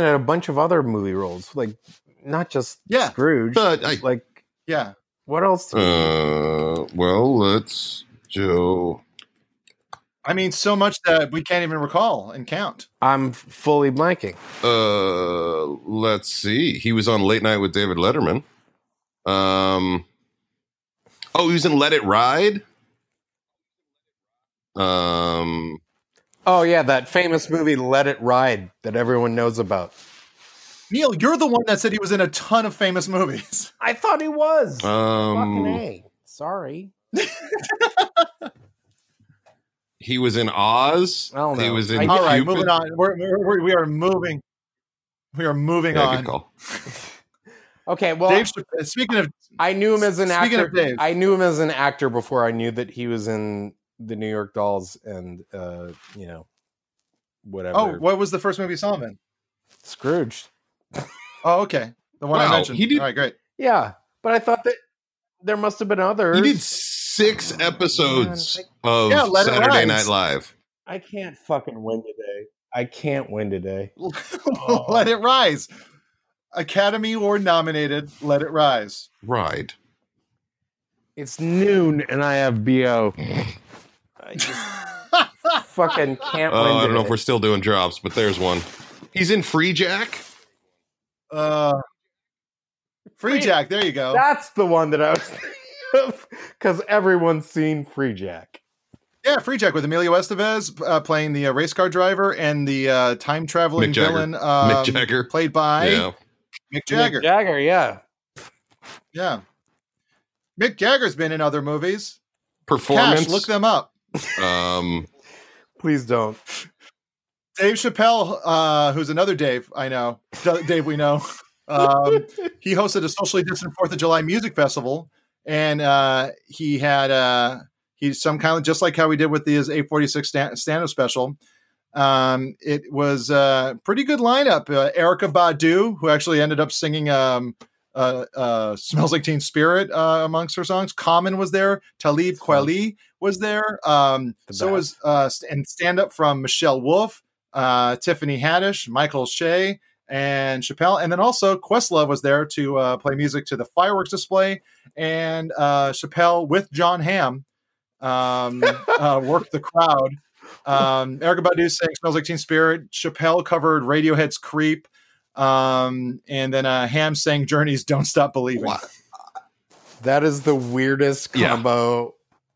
had a bunch of other movie roles, like not just Scrooge. But what else? Well, let's do. I mean, so much that we can't even recall and count. I'm fully blanking. Let's see. He was on Late Night with David Letterman. He was in Let It Ride. That famous movie Let It Ride that everyone knows about. Neil, you're the one that said he was in a ton of famous movies. I thought he was. Fucking A. Sorry. He was in Oz. I don't know. He was in All right, moving on. We are moving on. Good call. Okay, well, Dave, speaking of, I knew him as an actor. I knew him as an actor before I knew that he was in the New York Dolls and whatever. Oh, what was the first movie you saw him in? Scrooge. Oh, okay, the one I mentioned. He did. All right, great. Yeah, but I thought that there must have been others. He did 6 episodes of Saturday Night Live. I can't fucking win today. Oh. Let It Rise. Academy Award nominated. Let It Rise. Ride. It's noon and I have BO. I just fucking can't win today. I don't know if we're still doing drops, but there's one. He's in Free Jack. Free Jack, there you go. That's the one that I was thinking of, because everyone's seen Free Jack. Yeah, Free Jack with Emilio Estevez playing the race car driver and the time traveling villain Mick Jagger, played by Mick Jagger. Mick Jagger, yeah. Yeah. Mick Jagger's been in other movies. Performance. Cash, look them up. Please don't. Dave Chappelle, who's another Dave, I know. Dave we know. He hosted a socially distant 4th of July music festival, and he had... He's some kind of, just like how we did with his 846 stand-up special. It was a pretty good lineup. Erykah Badu, who actually ended up singing Smells Like Teen Spirit amongst her songs. Common was there. Talib Kweli was there. And stand-up from Michelle Wolf, Tiffany Haddish, Michael Che, and Chappelle. And then also Questlove was there to play music to the fireworks display. And Chappelle with John Hamm worked the crowd. Erykah Badu sang Smells Like Teen Spirit. Chappelle covered Radiohead's Creep. And then Hamm sang Journey's Don't Stop Believing. Wow. That is the weirdest combo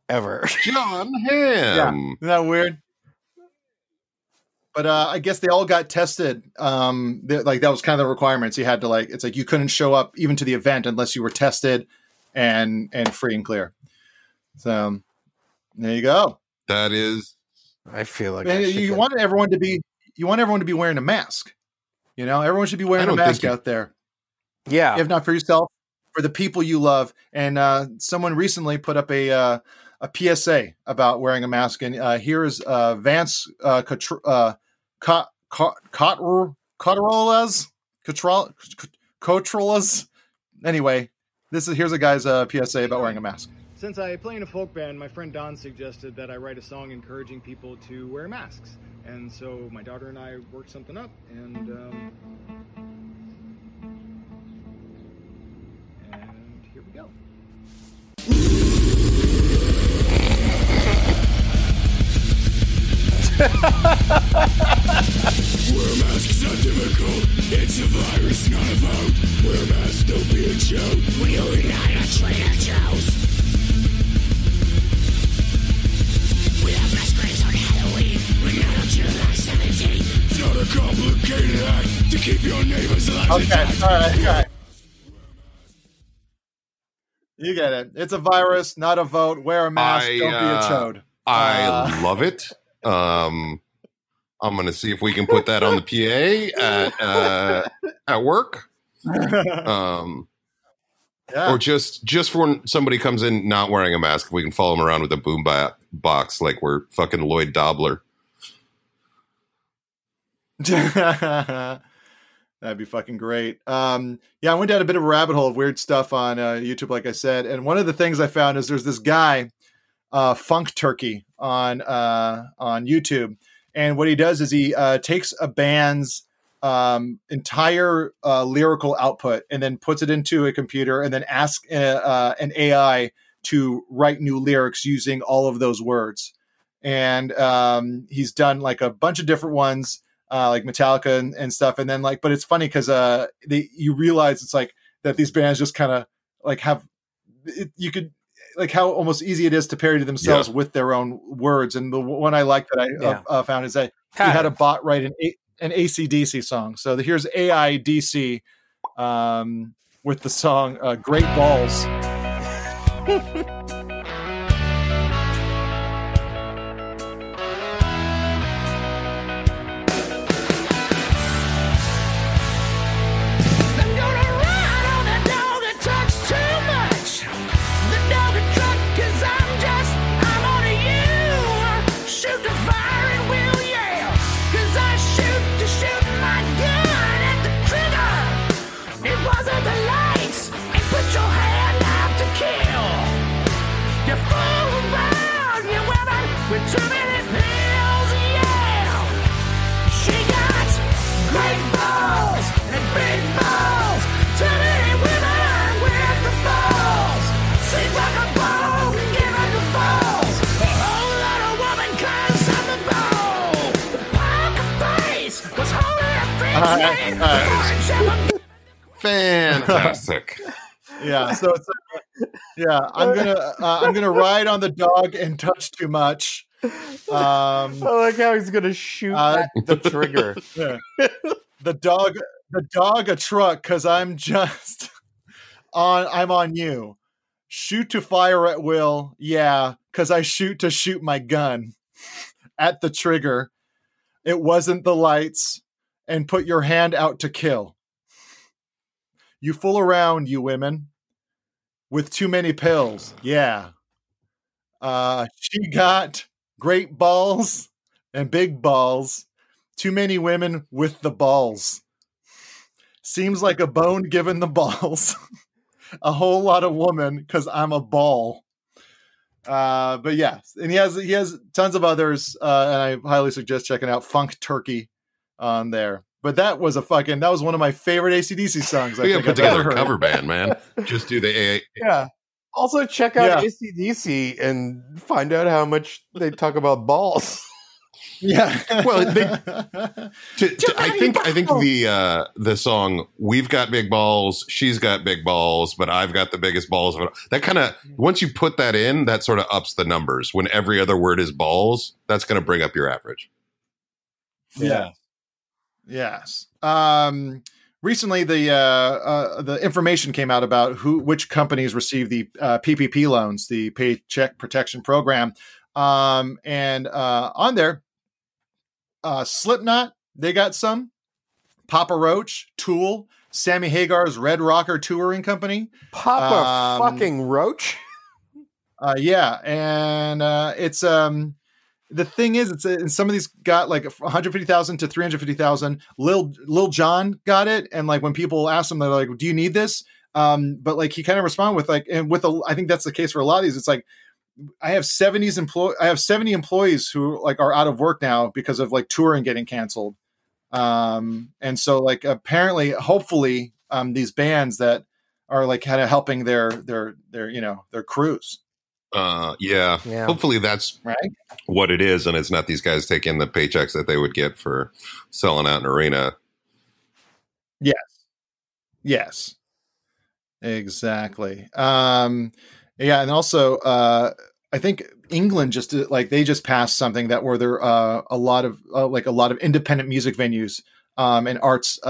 ever. John Hamm. Yeah. Isn't that weird? But I guess they all got tested. That was kind of the requirements. You had to you couldn't show up even to the event unless you were tested and free and clear. So there you go. That is, I feel like you want everyone to be wearing a mask. You know, everyone should be wearing a mask out there. Yeah. If not for yourself, for the people you love. And someone recently put up a PSA about wearing a mask. And here is Vance Cotterill's. Anyway, here's a guy's PSA about wearing a mask. Since I play in a folk band, my friend Don suggested that I write a song encouraging people to wear masks. And so my daughter and I worked something up, and here we go. Wear masks are difficult. It's a virus, not a vote. Wear masks, don't be a joke. We are not a traitor, Joe's. We have mask race on Halloween. We're not on July 17th. It's not a complicated act to keep your neighbors alive. Okay, all right. You get it. It's a virus, not a vote. Wear a mask. Don't be a chode. I love it. I'm going to see if we can put that on the PA at work. Yeah. Or just for when somebody comes in not wearing a mask, we can follow them around with a boom box like we're fucking Lloyd Dobler. That'd be fucking great. I went down a bit of a rabbit hole of weird stuff on YouTube, like I said. And one of the things I found is there's this guy, Funk Turkey, on YouTube. And what he does is he takes a band's entire lyrical output and then puts it into a computer and then asks an AI to write new lyrics using all of those words. And he's done a bunch of different ones, like Metallica and stuff. And then but it's funny because you realize it's that these bands just kind of have it, you could how almost easy it is to parody themselves with their own words. And the one I like that I found is that he had a bot write an AC/DC song. So here's AIDC with the song Great Balls. Fantastic. Yeah. So it's I'm gonna ride on the dog and touch too much. I like how he's gonna shoot at the trigger. Yeah. The dog a truck, because I'm just on. I'm on you. Shoot to fire at will. Yeah, because I shoot to shoot my gun at the trigger. It wasn't the lights. And put your hand out to kill. You fool around, you women, with too many pills. Yeah. She got great balls and big balls. Too many women with the balls. Seems like a bone given the balls. A whole lot of woman, because I'm a ball. But yeah, and he has tons of others, and I highly suggest checking out Funk Turkey on there. But that was one of my favorite AC/DC songs. We gotta put together a cover band, man. Just do the AA. Yeah. Also check out AC/DC and find out how much they talk about balls. Yeah. Well, I think the song "We've Got Big Balls, She's Got Big Balls, but I've Got the Biggest Balls." That kind of, once you put that in, that sort of ups the numbers. When every other word is balls, that's going to bring up your average. Yeah. Yes. Recently, the information came out about which companies receive the PPP loans, the Paycheck Protection Program. And on there, Slipknot, they got some. Papa Roach, Tool, Sammy Hagar's Red Rocker Touring Company. Papa fucking Roach? Yeah. And it's... the thing is, some of these got like 150,000 to 350,000. Lil Jon got it, and like when people ask him, they're like, "Do you need this?" But like he kind of responded with like, and with I think that's the case for a lot of these. It's like I have 70 employees who like are out of work now because of like touring getting canceled, and so like apparently, hopefully, these bands that are like kind of helping their their crews. Yeah. Hopefully that's right. What it is, and it's not these guys taking the paychecks that they would get for selling out an arena. Yes, exactly. Yeah, and also I think England just they passed something that where there a lot of independent music venues and arts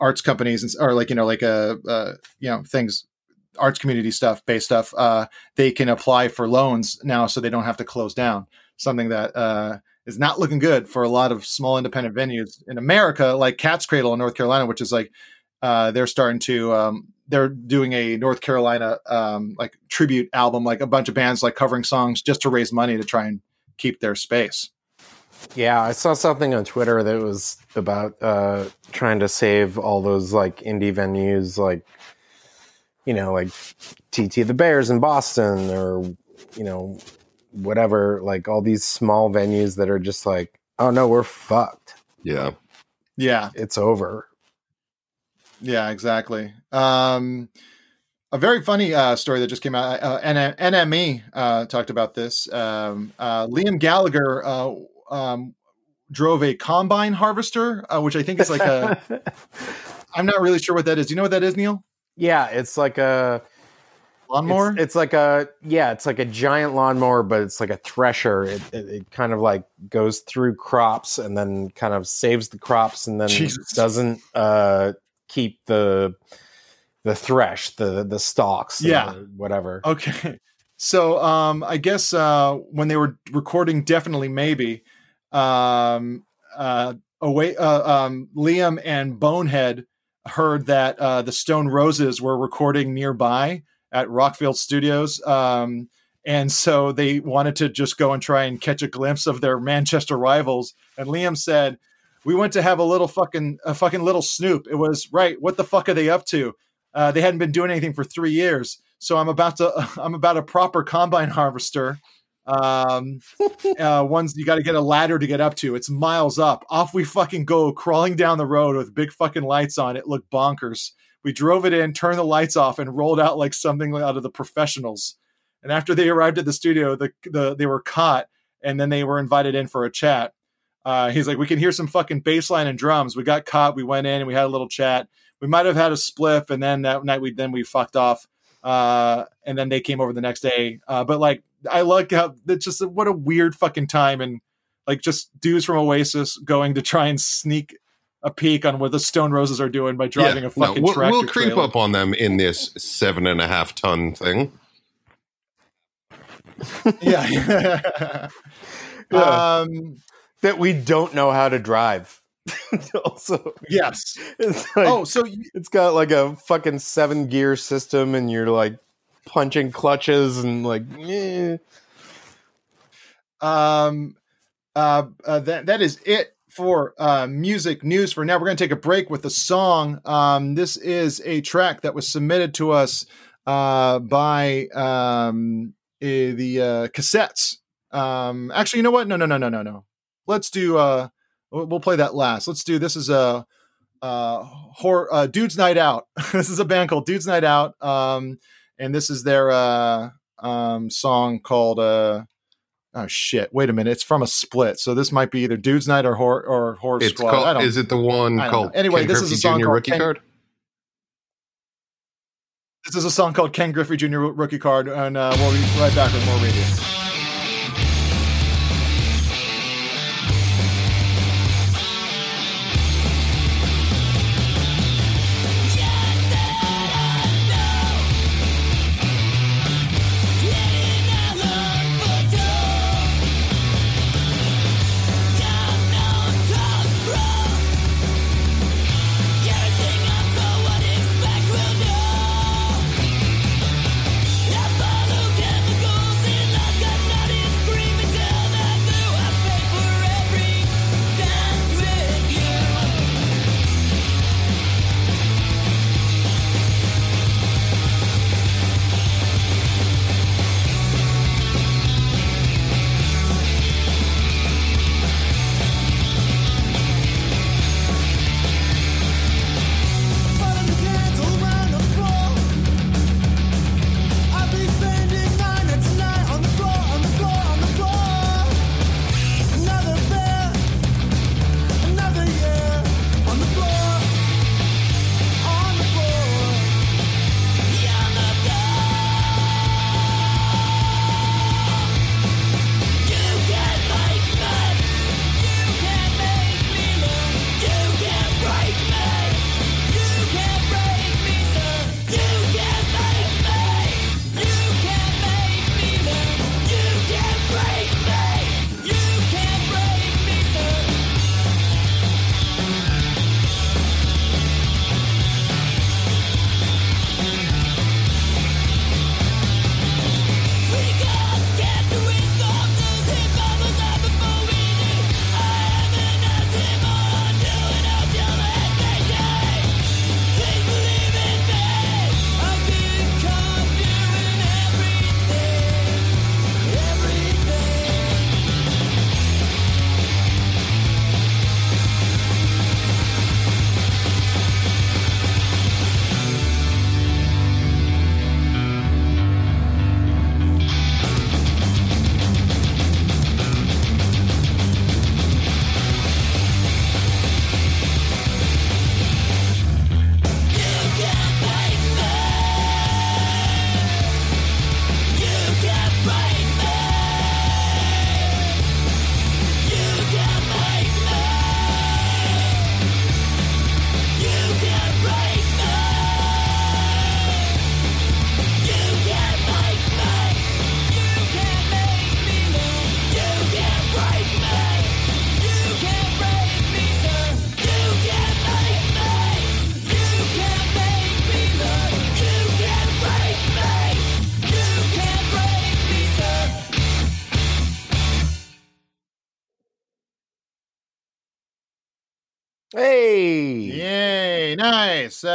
arts companies and or things. Arts community stuff, based stuff, they can apply for loans now so they don't have to close down. Something that is not looking good for a lot of small independent venues in America, like Cat's Cradle in North Carolina, which is like they're starting to they're doing a North Carolina like tribute album, like a bunch of bands like covering songs just to raise money to try and keep their space. Yeah, I saw something on Twitter that was about trying to save all those like indie venues, like like TT the Bears in Boston or, whatever, like all these small venues that are just like, oh no, we're fucked. Yeah. Yeah. It's over. Yeah, exactly. A very funny story that just came out. NME talked about this. Liam Gallagher drove a combine harvester, which I think is like I'm not really sure what that is. Do you know what that is, Neil? Yeah, it's like a lawnmower. It's like a it's like a giant lawnmower, but it's like a thresher. It kind of like goes through crops and then kind of saves the crops and then doesn't keep the thresh, the stalks, whatever. Okay, so I guess when they were recording, Definitely Maybe, Liam and Bonehead heard that the Stone Roses were recording nearby at Rockfield Studios. And so they wanted to just go and try and catch a glimpse of their Manchester rivals. And Liam said, "We went to have a fucking little snoop. It was right. What the fuck are they up to? They hadn't been doing anything for 3 years. So I'm about a proper combine harvester. Ones you got to get a ladder to get up to. It's miles up. Off we fucking go, crawling down the road with big fucking lights on. It looked bonkers. We drove it in, turned the lights off, and rolled out like something out of The Professionals. And after they arrived at the studio, they were caught, and then they were invited in for a chat. He's like, we can hear some fucking bass line and drums. We got caught. We went in and we had a little chat. We might have had a spliff, and then that night we fucked off. And then they came over the next day. But like, I like how that's just what a weird fucking time. And like just dudes from Oasis going to try and sneak a peek on what the Stone Roses are doing by driving a fucking tractor. We'll creep up on them in this 7.5 ton thing. Yeah. That we don't know how to drive. Also, yes. It's like, it's got like a fucking 7-gear system, and you're like punching clutches and like, that is it for music news for now. We're going to take a break with a song. This is a track that was submitted to us by the Cassettes. Actually, you know what? No. Let's do. We'll play that last. Let's do. This is a Dudes Night Out. This is a band called Dudes Night Out, and this is their song called. Oh shit! Wait a minute. It's from a split, so this might be either Dudes Night or Horror Squad. Is it the one called? Anyway, this is a song called Rookie Card. This is a song called Ken Griffey Jr. Rookie Card, and we'll be right back with more radio.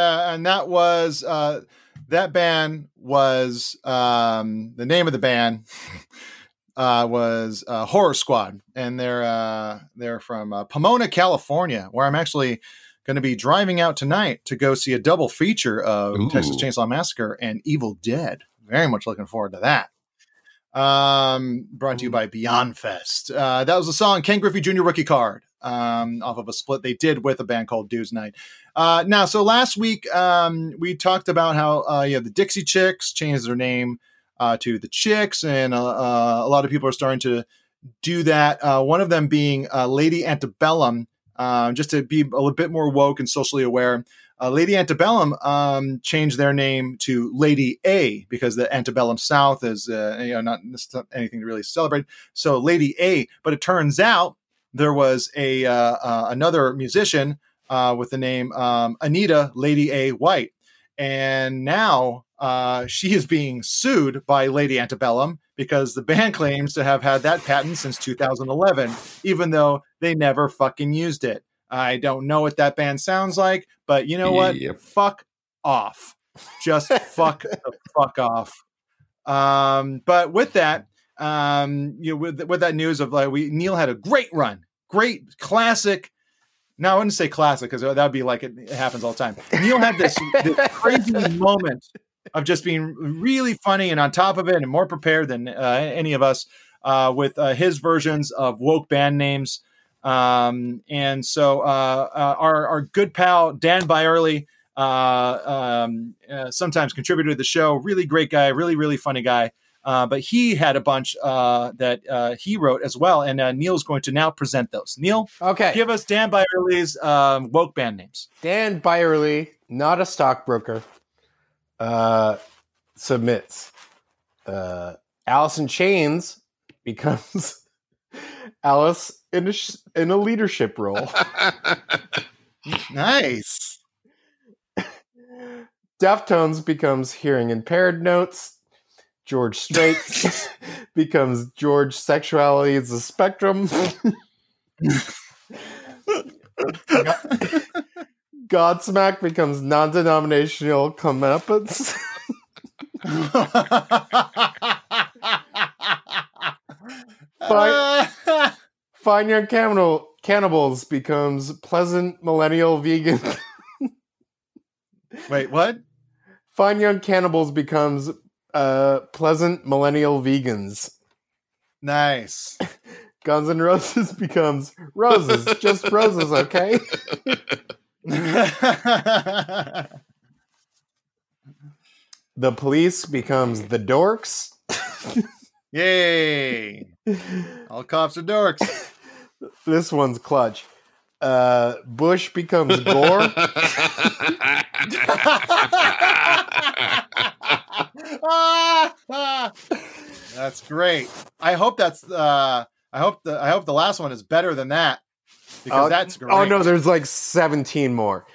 And that was that band was the name of the band was Horror Squad, and they're from Pomona, California, where I'm actually going to be driving out tonight to go see a double feature of Texas Chainsaw Massacre and Evil Dead. Very much looking forward to that. Brought to you by Beyond Fest. That was the song Ken Griffey Jr. Rookie Card, off of a split they did with a band called Dudes Night. Now, so last week, we talked about how the Dixie Chicks changed their name to the Chicks, and a lot of people are starting to do that. One of them being Lady Antebellum, just to be a little bit more woke and socially aware. Lady Antebellum changed their name to Lady A because the Antebellum South is not anything to really celebrate. So Lady A, but it turns out there was a another musician with the name Anita Lady A White, and now she is being sued by Lady Antebellum because the band claims to have had that patent since 2011, even though they never fucking used it. I don't know what that band sounds like, but you know what? Yep. Fuck off. Just fuck the fuck off. But with that, with that news of like, Neil had a great run, great classic. Now I wouldn't say classic because that'd be like it happens all the time. Neil had this crazy moment of just being really funny and on top of it and more prepared than any of us with his versions of woke band names. And so our good pal Dan Byerly, sometimes contributor to the show, really great guy, really, really funny guy. But he had a bunch that he wrote as well, and Neil's going to now present those. Neil, okay, give us Dan Byerly's woke band names. Dan Byerly, not a stockbroker, submits. Alice in Chains becomes Alice in a leadership role. Nice. Deftones becomes Hearing Impaired Notes. George Strait becomes George Sexuality is a Spectrum. Godsmack becomes Non-Denominational Comeuppance. Fine Young Cannibals becomes Pleasant Millennial Vegan. Wait, what? Fine Young Cannibals becomes Pleasant Millennial Vegans. Nice. Guns N' Roses becomes Roses, just Roses, okay? The Police becomes The Dorks. Yay. All cops are dorks. This one's clutch. Bush becomes Gore. That's great. I hope that's I hope the last one is better than that, because that's great. Oh no, there's like 17 more.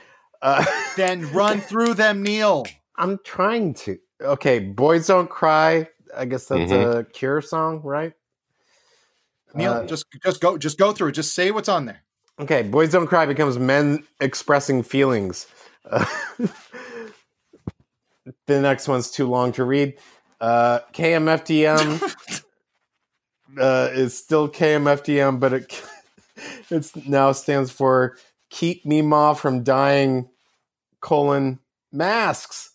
Then run through them, Neil. I'm trying to. Okay, Boys Don't Cry. I guess that's a Cure song, right? Neil, just go through it. Just say what's on there. Okay, Boys Don't Cry becomes Men Expressing Feelings. The next one's too long to read. KMFDM is still KMFDM, but it's now stands for Keep Me Ma From Dying : Masks.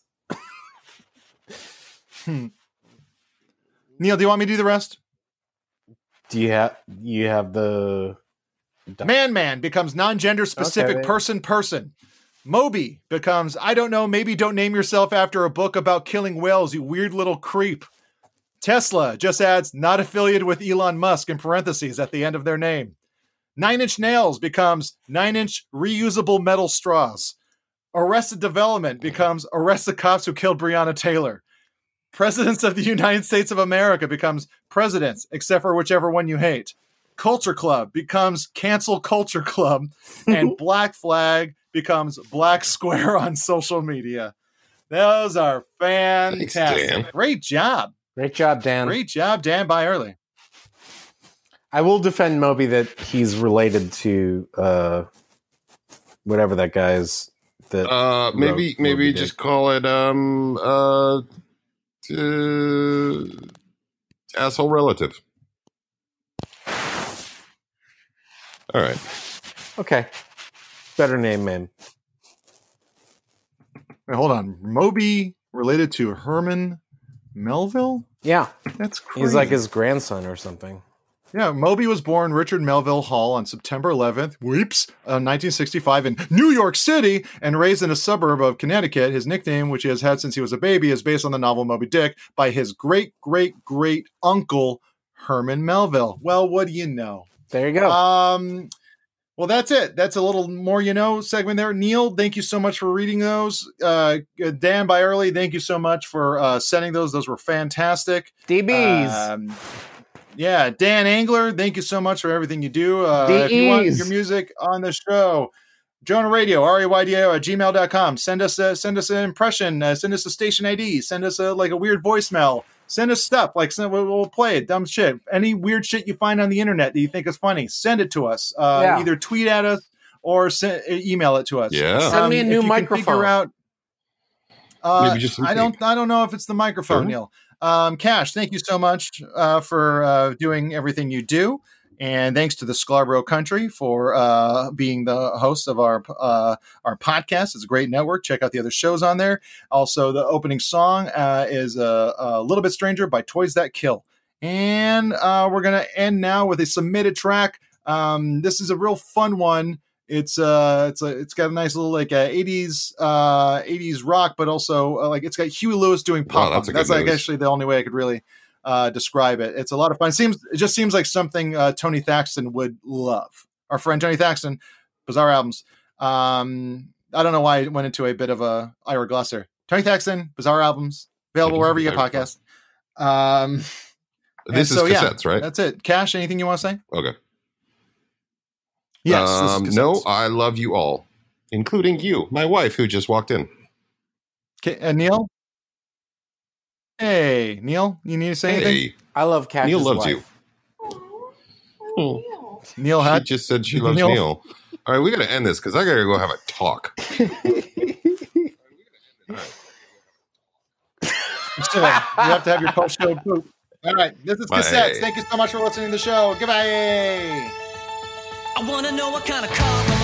Neil, do you want me to do the rest? Do you have the Man becomes non-gender specific, okay, person. Moby becomes I don't know, maybe don't name yourself after a book about killing whales, you weird little creep. Tesla just adds not affiliated with Elon Musk in parentheses at the end of their name. 9 Inch Nails becomes 9-inch reusable metal straws. Arrested Development becomes arrest the cops who killed Breonna Taylor. Presidents of the United States of America becomes presidents, except for whichever one you hate. Culture Club becomes Cancel Culture Club. And Black Flag becomes Black Square on social media. Those are fantastic. Thanks, great job. Great job, Dan. Great job, Dan Byerly. I will defend Moby that he's related to whatever that guy is. That maybe just call it... asshole relative. All right. Okay. Better name, man. Wait, hold on. Moby related to Herman Melville? Yeah. That's crazy. He's like his grandson or something. Yeah, Moby was born Richard Melville Hall on September 11th, 1965 in New York City and raised in a suburb of Connecticut. His nickname, which he has had since he was a baby, is based on the novel Moby Dick by his great-great-great-uncle, Herman Melville. Well, what do you know? There you go. Well, that's it. That's a little more, you know, segment there. Neil, thank you so much for reading those. Dan by early. Thank you so much for sending those. Those were fantastic. DBs. Yeah. Dan Angler. Thank you so much for everything you do. If you want your music on the show, Jonah Raydio, RAYDIO@gmail.com. Send us an impression. Send us a station ID. Send us a weird voicemail. Send us stuff, like we'll play it, dumb shit. Any weird shit you find on the internet that you think is funny, send it to us. Either tweet at us or email it to us. Yeah. Send me a new microphone. Figure out, I don't know if it's the microphone, mm-hmm. Neil. Cash, thank you so much for doing everything you do. And thanks to the Scarborough Country for being the host of our podcast. It's a great network. Check out the other shows on there. Also, the opening song is A Little Bit Stranger by Toys That Kill. And we're going to end now with a submitted track. This is a real fun one. It's got a nice little 80s rock, but also it's got Huey Lewis doing pop. Wow, that's actually the only way I could really describe it. It's a lot of fun. It just seems like something Tony Thaxton would love. Our friend Tony Thaxton, bizarre albums. I don't know why I went into a bit of a Ira Glasser. Tony Thaxton, bizarre albums, available wherever you get podcasts. This is cassettes, right? That's it. Cash, anything you want to say? Okay. Yes. No, I love you all, including you, my wife, who just walked in. Okay, Neil. Hey, Neil, you need to say anything? I love Cash's Neil loves wife. You. Oh. Neil, she just said she loves Neil. All right, we got to end this because I got to go have a talk. You have to have your post-show poop. All right, this is Cassettes. Bye. Thank you so much for listening to the show. Goodbye. I want to know what kind of car.